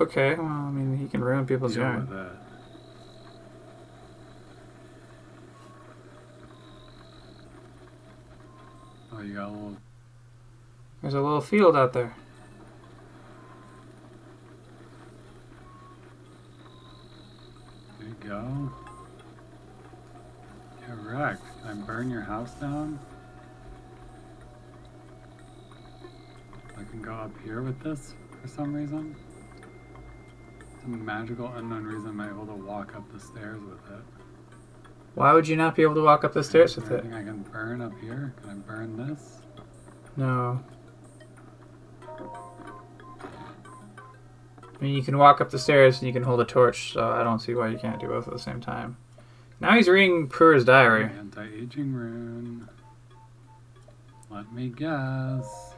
Okay, well, I mean, he can ruin people's Deal yard. With that. Oh, you got a little... There's a little field out there. There you go. Correct. Can I burn your house down? I can go up here with this for some reason. Some magical unknown reason I'm able to walk up the stairs with it. Why would you not be able to walk up the stairs with it? I think I can burn up here. Can I burn this? No. I mean, you can walk up the stairs and you can hold a torch, so I don't see why you can't do both at the same time. Now he's reading Purah's diary. Anti-aging rune. Let me guess.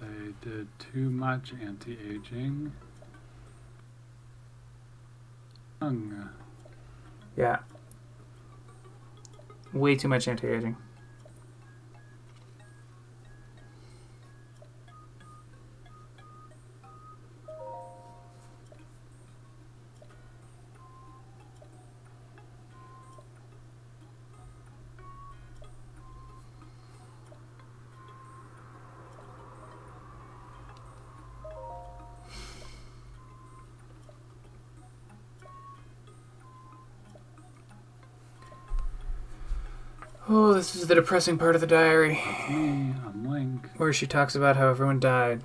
They did too much anti-aging. Yeah. Way too much anti-aging. Oh, this is the depressing part of the diary. That's me. I'm Link. Where she talks about how everyone died.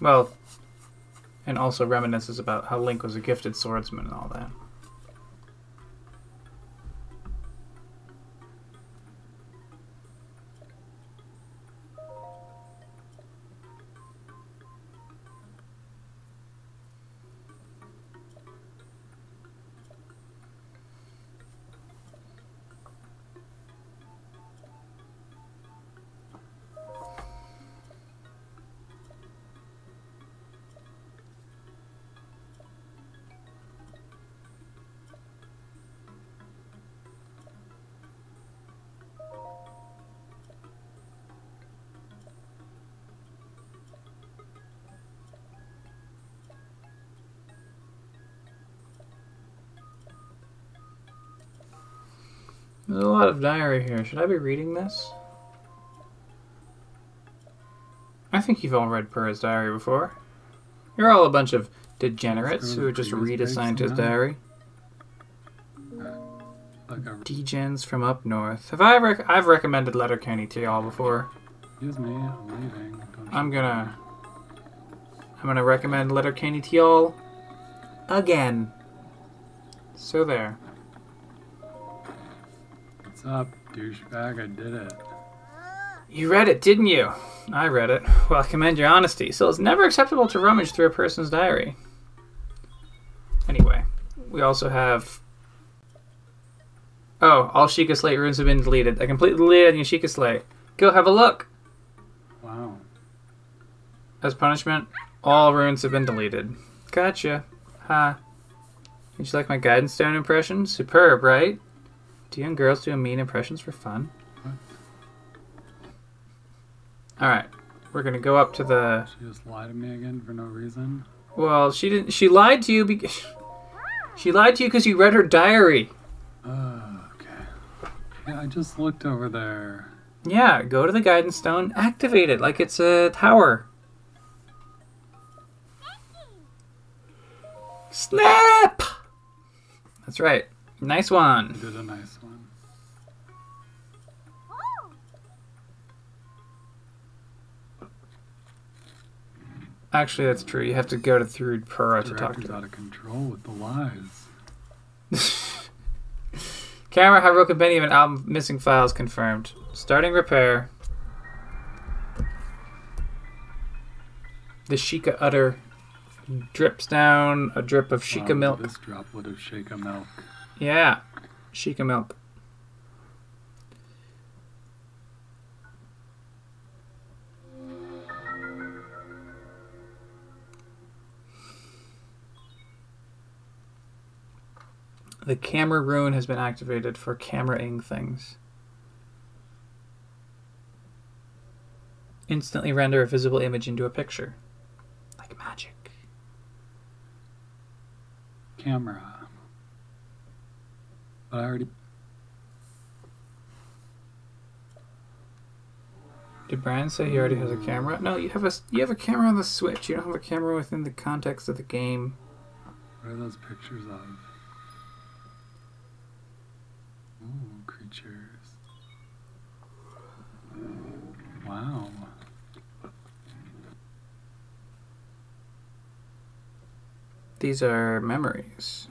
Well, and also reminisces about how Link was a gifted swordsman and all that. There's a lot of diary here. Should I be reading this? I think you've all read Purah's diary before. You're all a bunch of degenerates who just read a scientist's diary. Degens from up north. Have I rec- I've recommended Letterkenny to y'all before. Excuse me, I'm leaving. I'm gonna... I'm gonna recommend Letterkenny to y'all... again. So there. What's up, douchebag? I did it. You read it, didn't you? I read it. Well, I commend your honesty. Still, it's never acceptable to rummage through a person's diary. Anyway, we also have... Oh, all Sheikah Slate runes have been deleted. I completely deleted your Sheikah Slate. Go have a look. Wow. As punishment, all runes have been deleted. Gotcha. Ha. Would you like my guidance stone impression? Superb, right? Do young girls do mean impressions for fun? Alright, we're gonna go up to the... She just lied to me again for no reason? Well, she didn't... She lied to you because... She lied to you because you read her diary. Oh, okay. Yeah, I just looked over there. Yeah, go to the guidance stone, activate it like it's a tower. Snap! That's right. Nice one. You did a nice one. Actually, that's true. You have to go to through Purah to talk to him. Out of control with the lies. Camera, Hyrule Compendium, and album missing files confirmed. Starting repair. The Sheikah udder drips down a drip of Sheikah wow, milk. This droplet of Sheikah milk. Yeah, Sheikah milk. The camera rune has been activated for cameraing things. Instantly render a visible image into a picture. Like magic. Camera. But I already... Did Brian say he already has a camera? No, you have a, you have a camera on the Switch. You don't have a camera within the context of the game. What are those pictures of? Ooh, creatures. Wow. These are memories.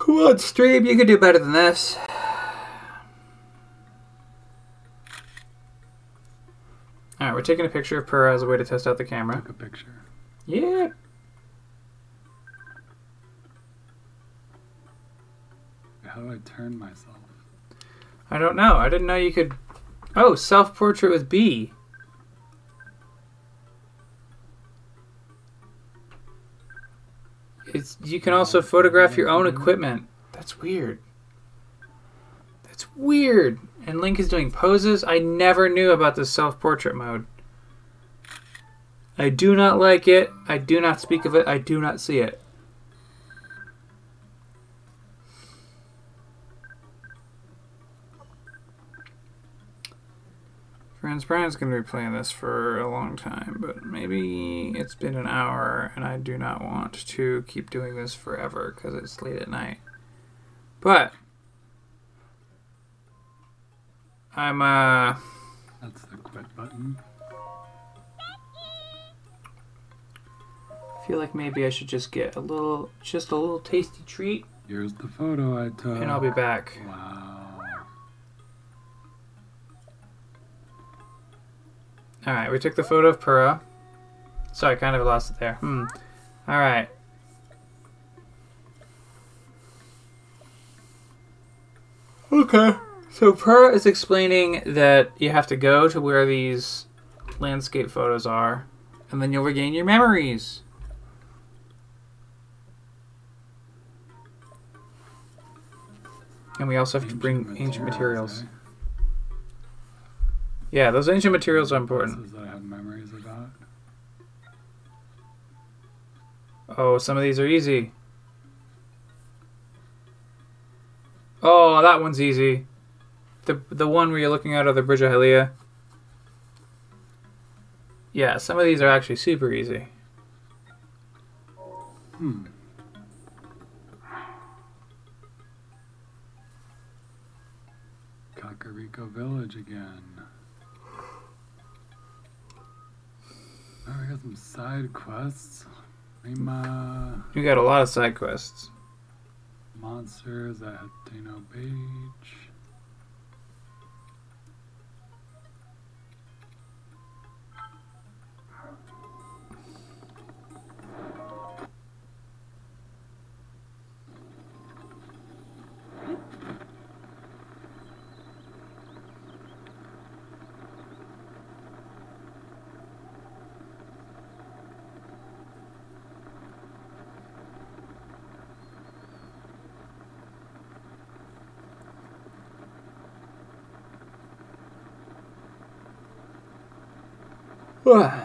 Come on, stream, you can do better than this. Alright, we're taking a picture of Purah as a way to test out the camera. Took a picture. Yeah. How do I turn myself? I don't know. I didn't know you could... Oh, self-portrait with B. It's, you can also photograph your own equipment. That's weird. That's weird. And Link is doing poses. I never knew about this self-portrait mode. I do not like it. I do not speak of it. I do not see it. Friends, Brian's going to be playing this for a long time, but maybe it's been an hour and I do not want to keep doing this forever because it's late at night. But I'm uh that's the quit button. I feel like maybe I should just get a little just a little tasty treat. Here's the photo I took. And I'll be back. Wow. Alright, we took the photo of Purah. Sorry, kind of lost it there. Hmm. Alright. Okay. So Purah is explaining that you have to go to where these landscape photos are, and then you'll regain your memories. And we also have ancient to bring materials, ancient materials. Eh? Yeah, those ancient materials are important. That I have memories about. Oh, some of these are easy. Oh, that one's easy. The the one where you're looking out of the Bridge of Hylia. Yeah, some of these are actually super easy. Hmm. Kakariko Village again. Oh, we got some side quests. Mima. You got a lot of side quests. Monsters at Dino Beach.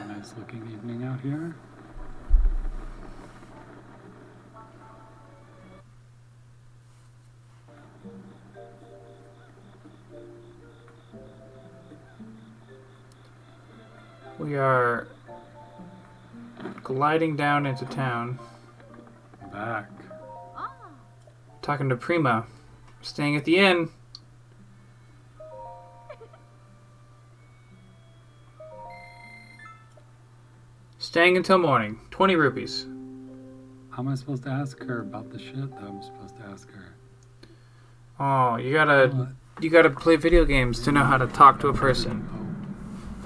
Nice looking evening out here. We are gliding down into town. I'm back. Talking to Prima. Staying at the inn. Staying until morning. twenty rupees. How am I supposed to ask her about the shit that I'm supposed to ask her? Oh, you gotta what? you gotta play video games to know how to talk to a person.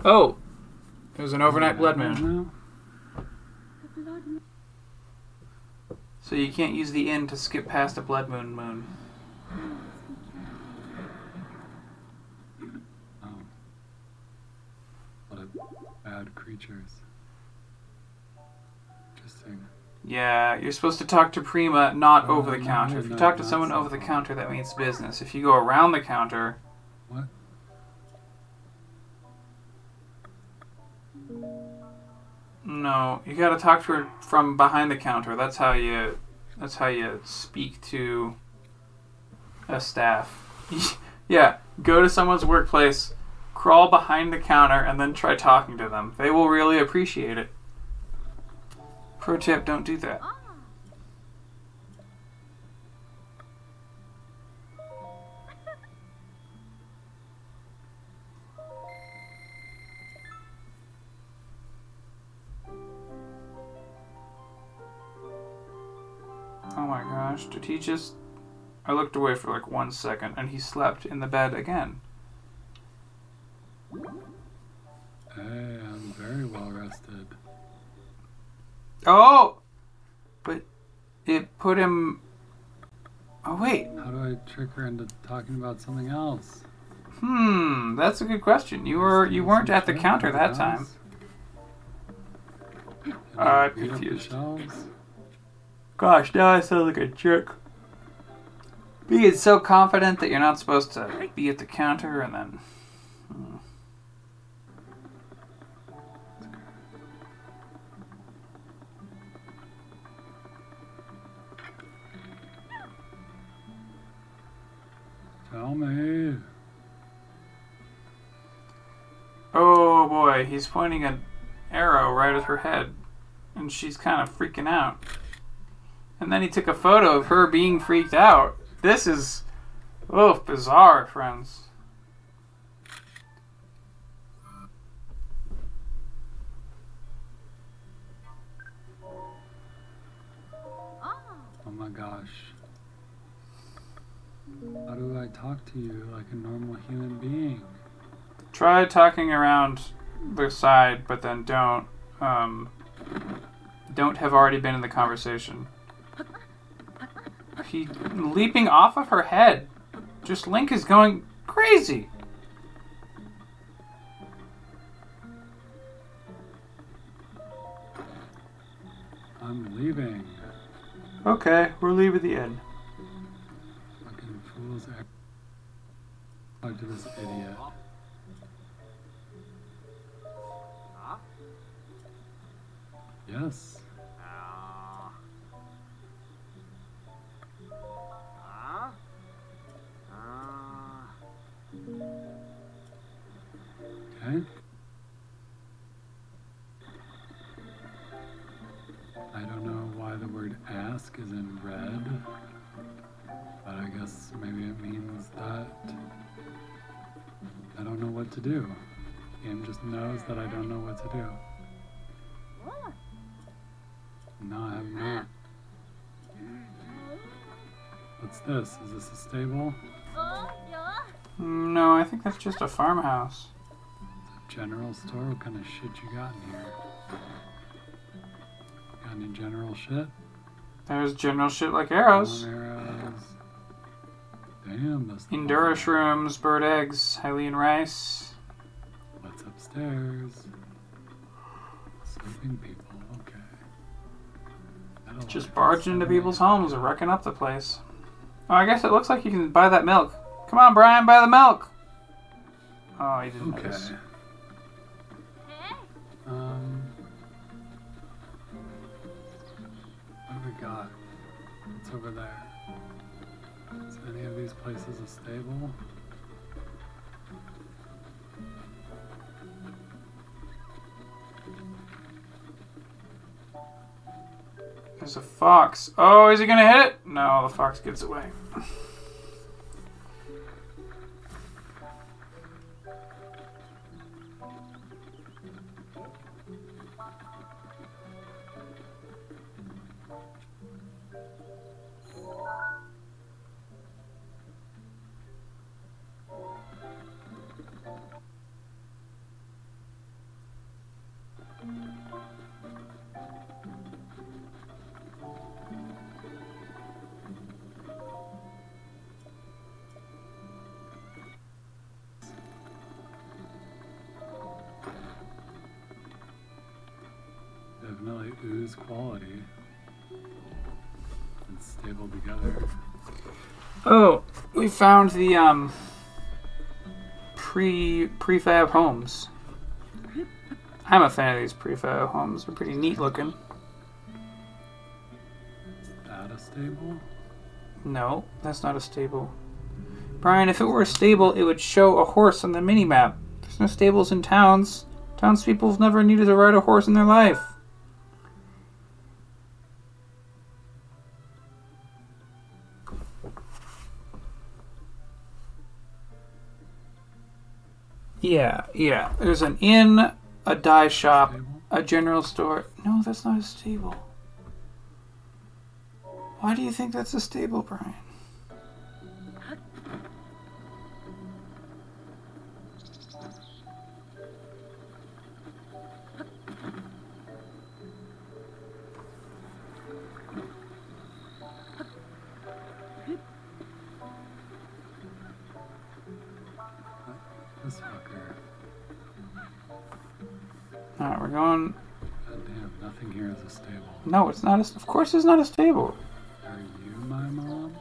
Oh! oh there's an overnight blood moon. So you can't use the inn to skip past a blood moon moon. Oh. What a bad creatures. Yeah, you're supposed to talk to Prima, not oh, over the no, counter. No, if you no, talk to someone over the counter, that means business. If you go around the counter... What? No, you gotta talk to her from behind the counter. That's how you... That's how you speak to a staff. Yeah, go to someone's workplace, crawl behind the counter, and then try talking to them. They will really appreciate it. Pro tip, don't do that. Oh my gosh, did he just... I looked away for like one second and he slept in the bed again. Hey, I'm very well rested. Oh! But it put him... Oh, wait. How do I trick her into talking about something else? Hmm, that's a good question. You were, you weren't at the counter that time. Uh, I'm confused. Gosh, now I sound like a jerk. Being so confident that you're not supposed to be at the counter and then... Hmm. Tell me. Oh boy, he's pointing an arrow right at her head. And she's kind of freaking out. And then he took a photo of her being freaked out. This is, oh, bizarre, friends. Oh my gosh. How do I talk to you like a normal human being? Try talking around the side, but then don't, um, don't have already been in the conversation. He leaping off of her head. Just Link is going crazy. I'm leaving. Okay, we're leaving the inn. Talk to this idiot. Huh? Yes. Uh, uh, uh. Okay. I don't know why the word ask is in red. But I guess maybe it means that what to do. The game just knows that I don't know what to do. No, I have not. What's this? Is this a stable? No, I think that's just a farmhouse. It's a general store? What kind of shit you got in here? Got any general shit? There's general shit like arrows. Oh, arrows. Damn, that's Endura shrooms, bird eggs, Hylian rice. What's upstairs? Sleeping people, okay. That'll just like barging into people's homes and wrecking up the place. Oh, I guess it looks like you can buy that milk. Come on, Brian, buy the milk! Oh, he didn't okay. notice. Um... What have we got? What's over there? Is any of these places a stable? There's a fox. Oh, is he gonna hit it? No, the fox gets away. Definitely ooze quality and stable together. Oh, we found the um pre prefab homes. I'm a fan of these prefab homes. They're pretty neat looking. Is that a stable? No, that's not a stable. Brian, if it were a stable, it would show a horse on the minimap. There's no stables in towns. Townspeople have never needed to ride a horse in their life. Yeah, yeah. There's an inn, a dye shop, a general store. No, that's not a stable. Why do you think that's a stable, Brian? No, it's not a... Of course it's not a stable. Are you my mom?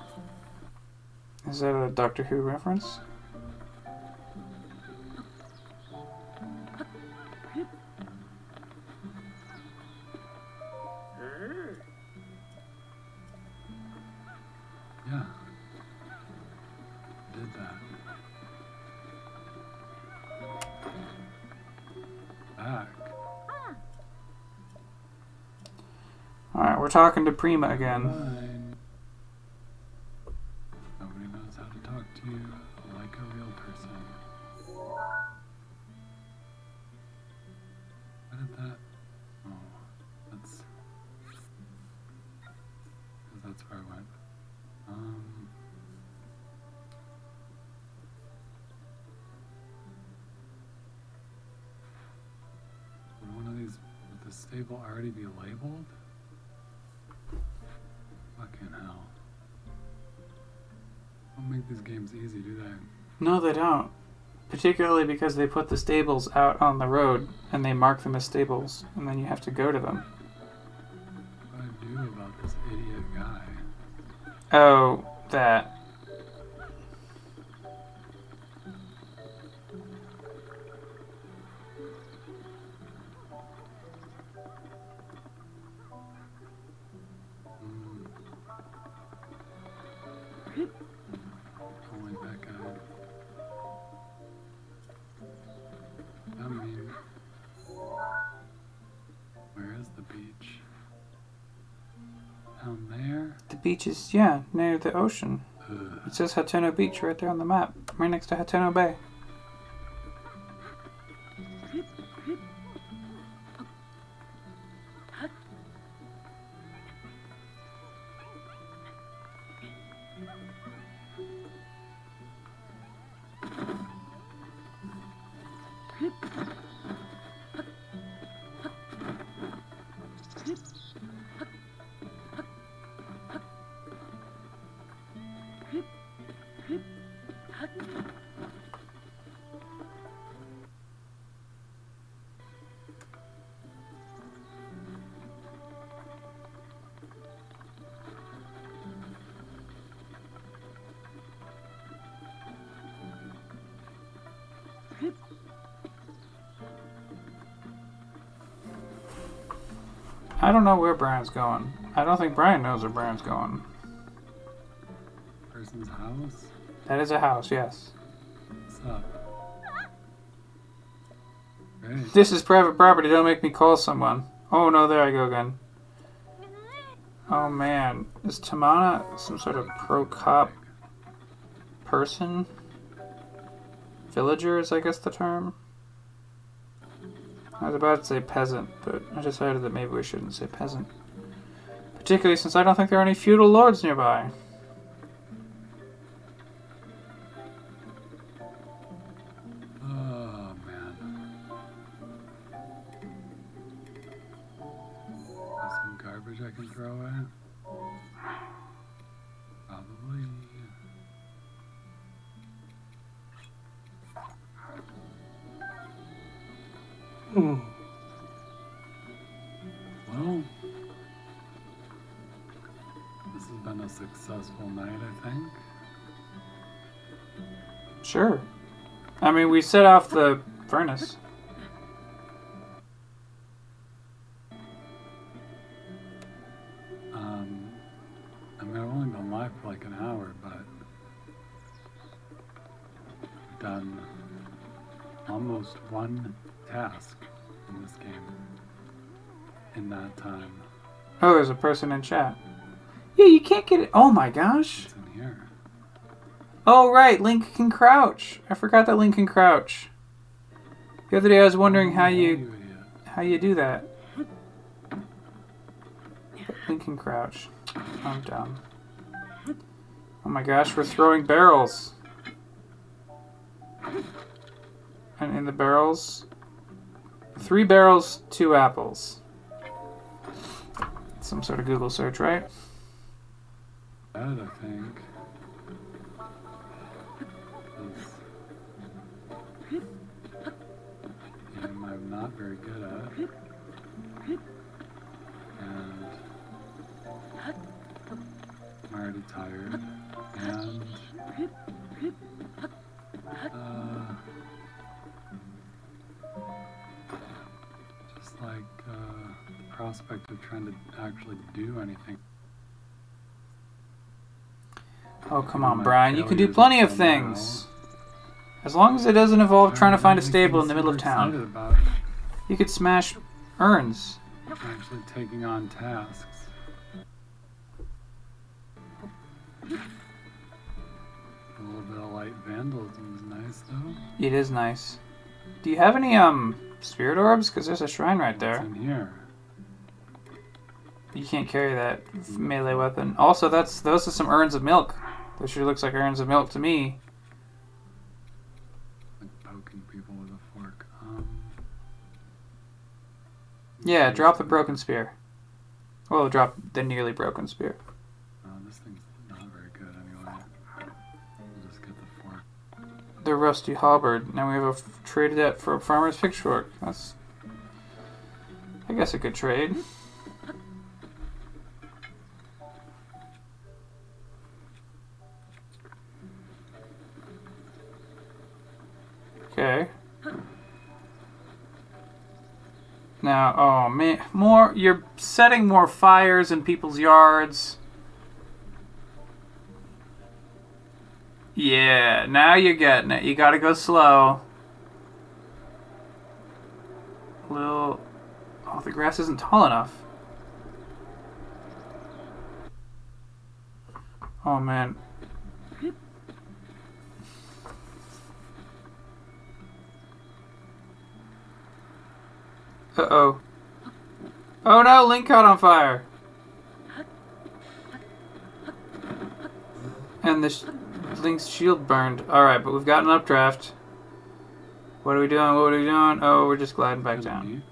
Is that a Doctor Who reference? Yeah. I did that. Back. Alright, we're talking to Prima again. Fine. Nobody knows how to talk to you like a real person. What did that... Oh, that's... Because that's where I went. Um... Would one of these... Would the stable already be labeled? Fucking hell. Don't make these games easy, do they? No, they don't. Particularly because they put the stables out on the road and they mark them as stables, and then you have to go to them. What do I do about this idiot guy? Oh, that. Beaches, yeah, near the ocean. Ugh. It says Hateno Beach right there on the map, right next to Hateno Bay. I don't know where Brian's going. I don't think Brian knows where Brian's going. Person's house? That is a house, yes. What's up? Right. This is private property. Don't make me call someone. Oh, no, there I go again. Oh, man. Is Tamana some sort of pro-cop person? Villager is, I guess, the term. I was about to say peasant, but I decided that maybe we shouldn't say peasant. Particularly since I don't think there are any feudal lords nearby. Oh, man. There's some garbage I can throw at. Probably. Hmm. Well, this has been a successful night, I think. Sure. I mean, we set off the furnace. Um, I mean, I've only been live for like an hour, but I've done almost one task in this game in that time. Oh, there's a person in chat. Yeah, you can't get it. Oh my gosh. It's in here. Oh, right. Link can crouch. I forgot that Link can crouch. The other day I was wondering how you how you do that. But Link can crouch. I'm dumb. Oh my gosh, we're throwing barrels. And in the barrels, three barrels, two apples. Some sort of Google search, right? That, I think. Game I'm not very good at. And I'm already tired. And uh just like uh, the prospect of trying to actually do anything. Oh, come on, Brian. You can do plenty of things. As long as it doesn't involve trying to find a stable in the middle of town. You could smash urns. Actually taking on tasks. A little bit of light vandalism is nice, though. It is nice. Do you have any, um, spirit orbs? Because there's a shrine right there. It's in here. You can't carry that melee weapon. Also, that's those are some urns of milk. That sure looks like urns of milk to me. Like poking people with a fork. Um, yeah, drop the broken spear. Well, drop the nearly broken spear. Oh, this thing's not very good anyway. We'll just get the fork. The rusty halberd. Now we have a f- traded that for a farmer's pitchfork. That's, I guess, a good trade. Okay. Now, oh man, more, you're setting more fires in people's yards. Yeah, now you're getting it. You gotta go slow. A little, oh, the grass isn't tall enough. Oh man. Uh-oh. Oh no, Link caught on fire. And the sh- Link's shield burned. Alright, but we've got an updraft. What are we doing? What are we doing? Oh, we're just gliding back down.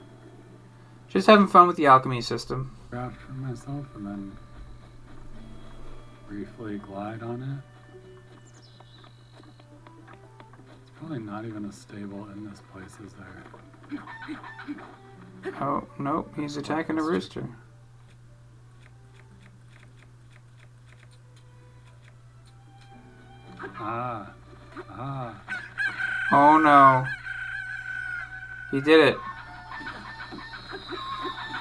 Just having fun with the alchemy system. Draft for myself and then briefly glide on it. It's probably not even as stable in this place, is there? Oh, nope, he's attacking a rooster. Ah, ah. Oh no. He did it.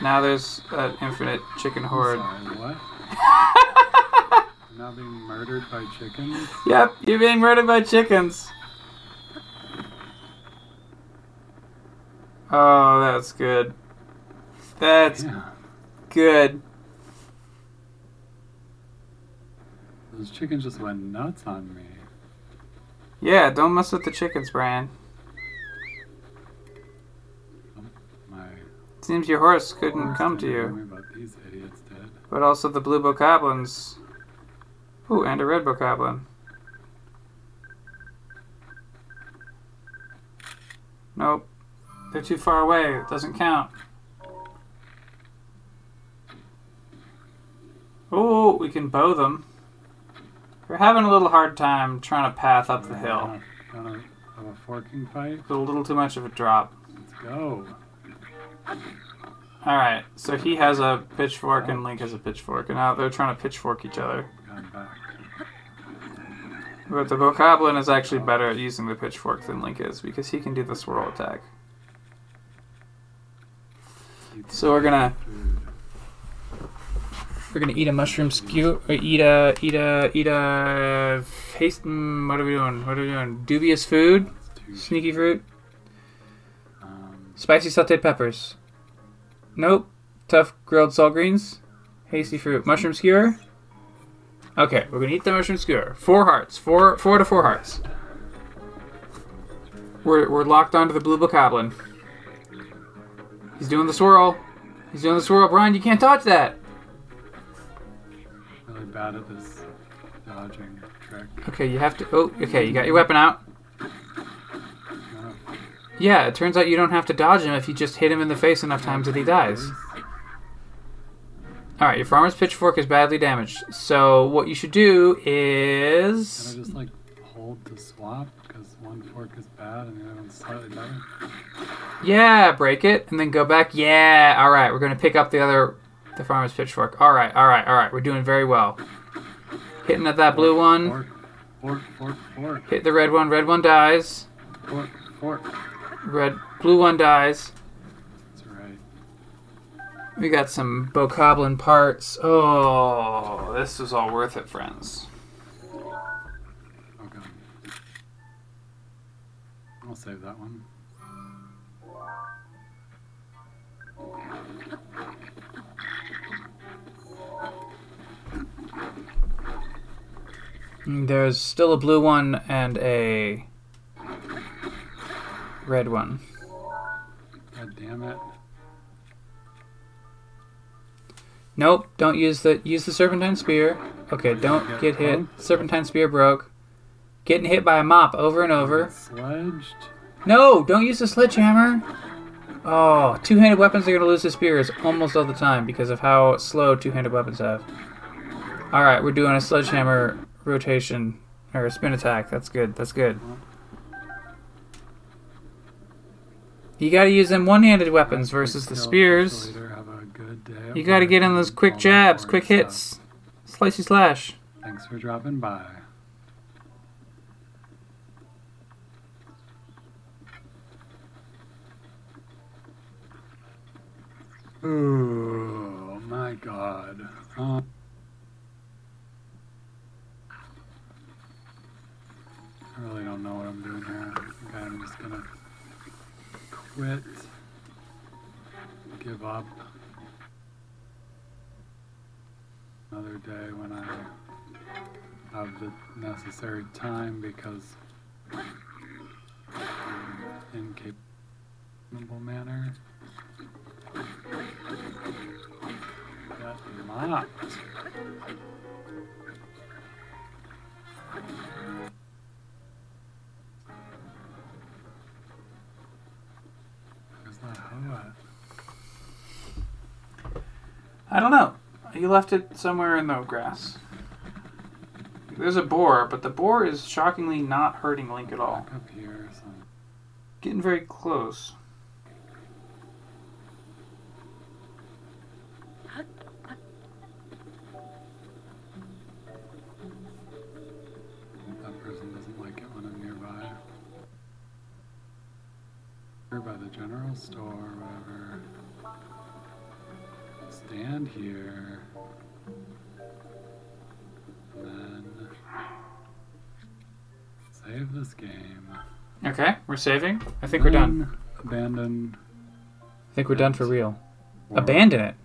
Now there's an infinite chicken horde. I'm sorry, what? I'm now being murdered by chickens? Yep, you're being murdered by chickens. Oh, that's good. That's yeah. good. Those chickens just went nuts on me. Yeah, don't mess with the chickens, Brian. Seems your horse couldn't come to you. About these idiots, Dad. But also the blue Bokoblins. Ooh, and a red Bokoblin. Nope. They're too far away. It doesn't count. Ooh, we can bow them. We're having a little hard time trying to path up the hill. Gonna have a forking fight? It's a little too much of a drop. Let's go. Alright, so he has a pitchfork and Link has a pitchfork, and now they're trying to pitchfork each other. But the Bokoblin is actually better at using the pitchfork than Link is, because he can do the swirl attack. So we're gonna we're gonna eat a mushroom skew, or eat a eat a eat a haste. What are we doing? What are we doing? Dubious food, sneaky fruit. Spicy sauteed peppers. Nope. Tough grilled salt greens. Hasty fruit. Mushroom skewer. Okay, we're gonna eat the mushroom skewer. Four hearts. Four four to four hearts. We're we're locked onto the blue Bokoblin. He's doing the swirl. He's doing the swirl. Brian, you can't dodge that. I'm really bad at this dodging trick. Okay, you have to oh okay, you got your weapon out. Yeah, it turns out you don't have to dodge him if you just hit him in the face enough times that he dies. Alright, your farmer's pitchfork is badly damaged. So what you should do is... Can I just, like, hold the swap? Because one fork is bad and the other one's slightly better? Yeah, break it and then go back. Yeah, alright, we're going to pick up the other... the farmer's pitchfork. Alright, alright, alright, we're doing very well. Hitting at that blue one. Fork, fork, fork, fork. Hit the red one. Red one dies. Fork, fork. Red, blue one dies. That's right. We got some Bokoblin parts. Oh, this was all worth it, friends. Okay. I'll save that one. There's still a blue one and a... red one. God damn it. Nope, don't use the use the serpentine spear. Okay, don't get, get hit. Pumped? Serpentine spear broke. Getting hit by a mop over and over. Sledged? No, don't use the sledgehammer. Oh, two-handed weapons are going to lose the spears almost all the time because of how slow two-handed weapons have. Alright, we're doing a sledgehammer rotation, or a spin attack. That's good, that's good. You gotta use them one-handed weapons versus the spears. You gotta get in those quick jabs, quick hits. Slicey slash. Thanks for dropping by. Ooh, my God. Uh- I really don't know what I'm doing here. Okay, I'm just gonna... quit. Give up. Another day when I have the necessary time because in an incapable manner. Got mocked. I don't know. You left it somewhere in the grass. There's a boar, but the boar is shockingly not hurting Link at all. Back up here, so. Getting very close. That person doesn't like it when I'm nearby. Or by the general store or whatever. Stand here. And then save this game. Okay, we're saving. I think then we're done. Abandon. I think we're done for real. Or... Abandon it.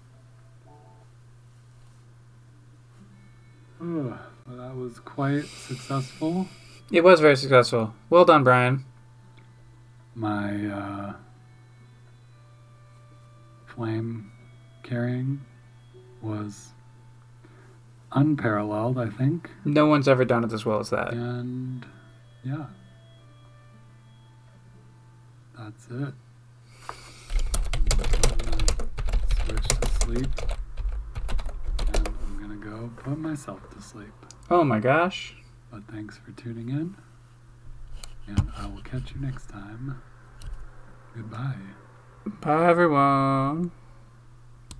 Oh, well, that was quite successful. It was very successful. Well done, Brian. My uh, flame carrying was unparalleled, I think. No one's ever done it as well as that. And yeah. That's it. Switch to sleep. And I'm gonna go put myself to sleep. Oh my gosh. But thanks for tuning in. And I will catch you next time. Goodbye. Bye, everyone.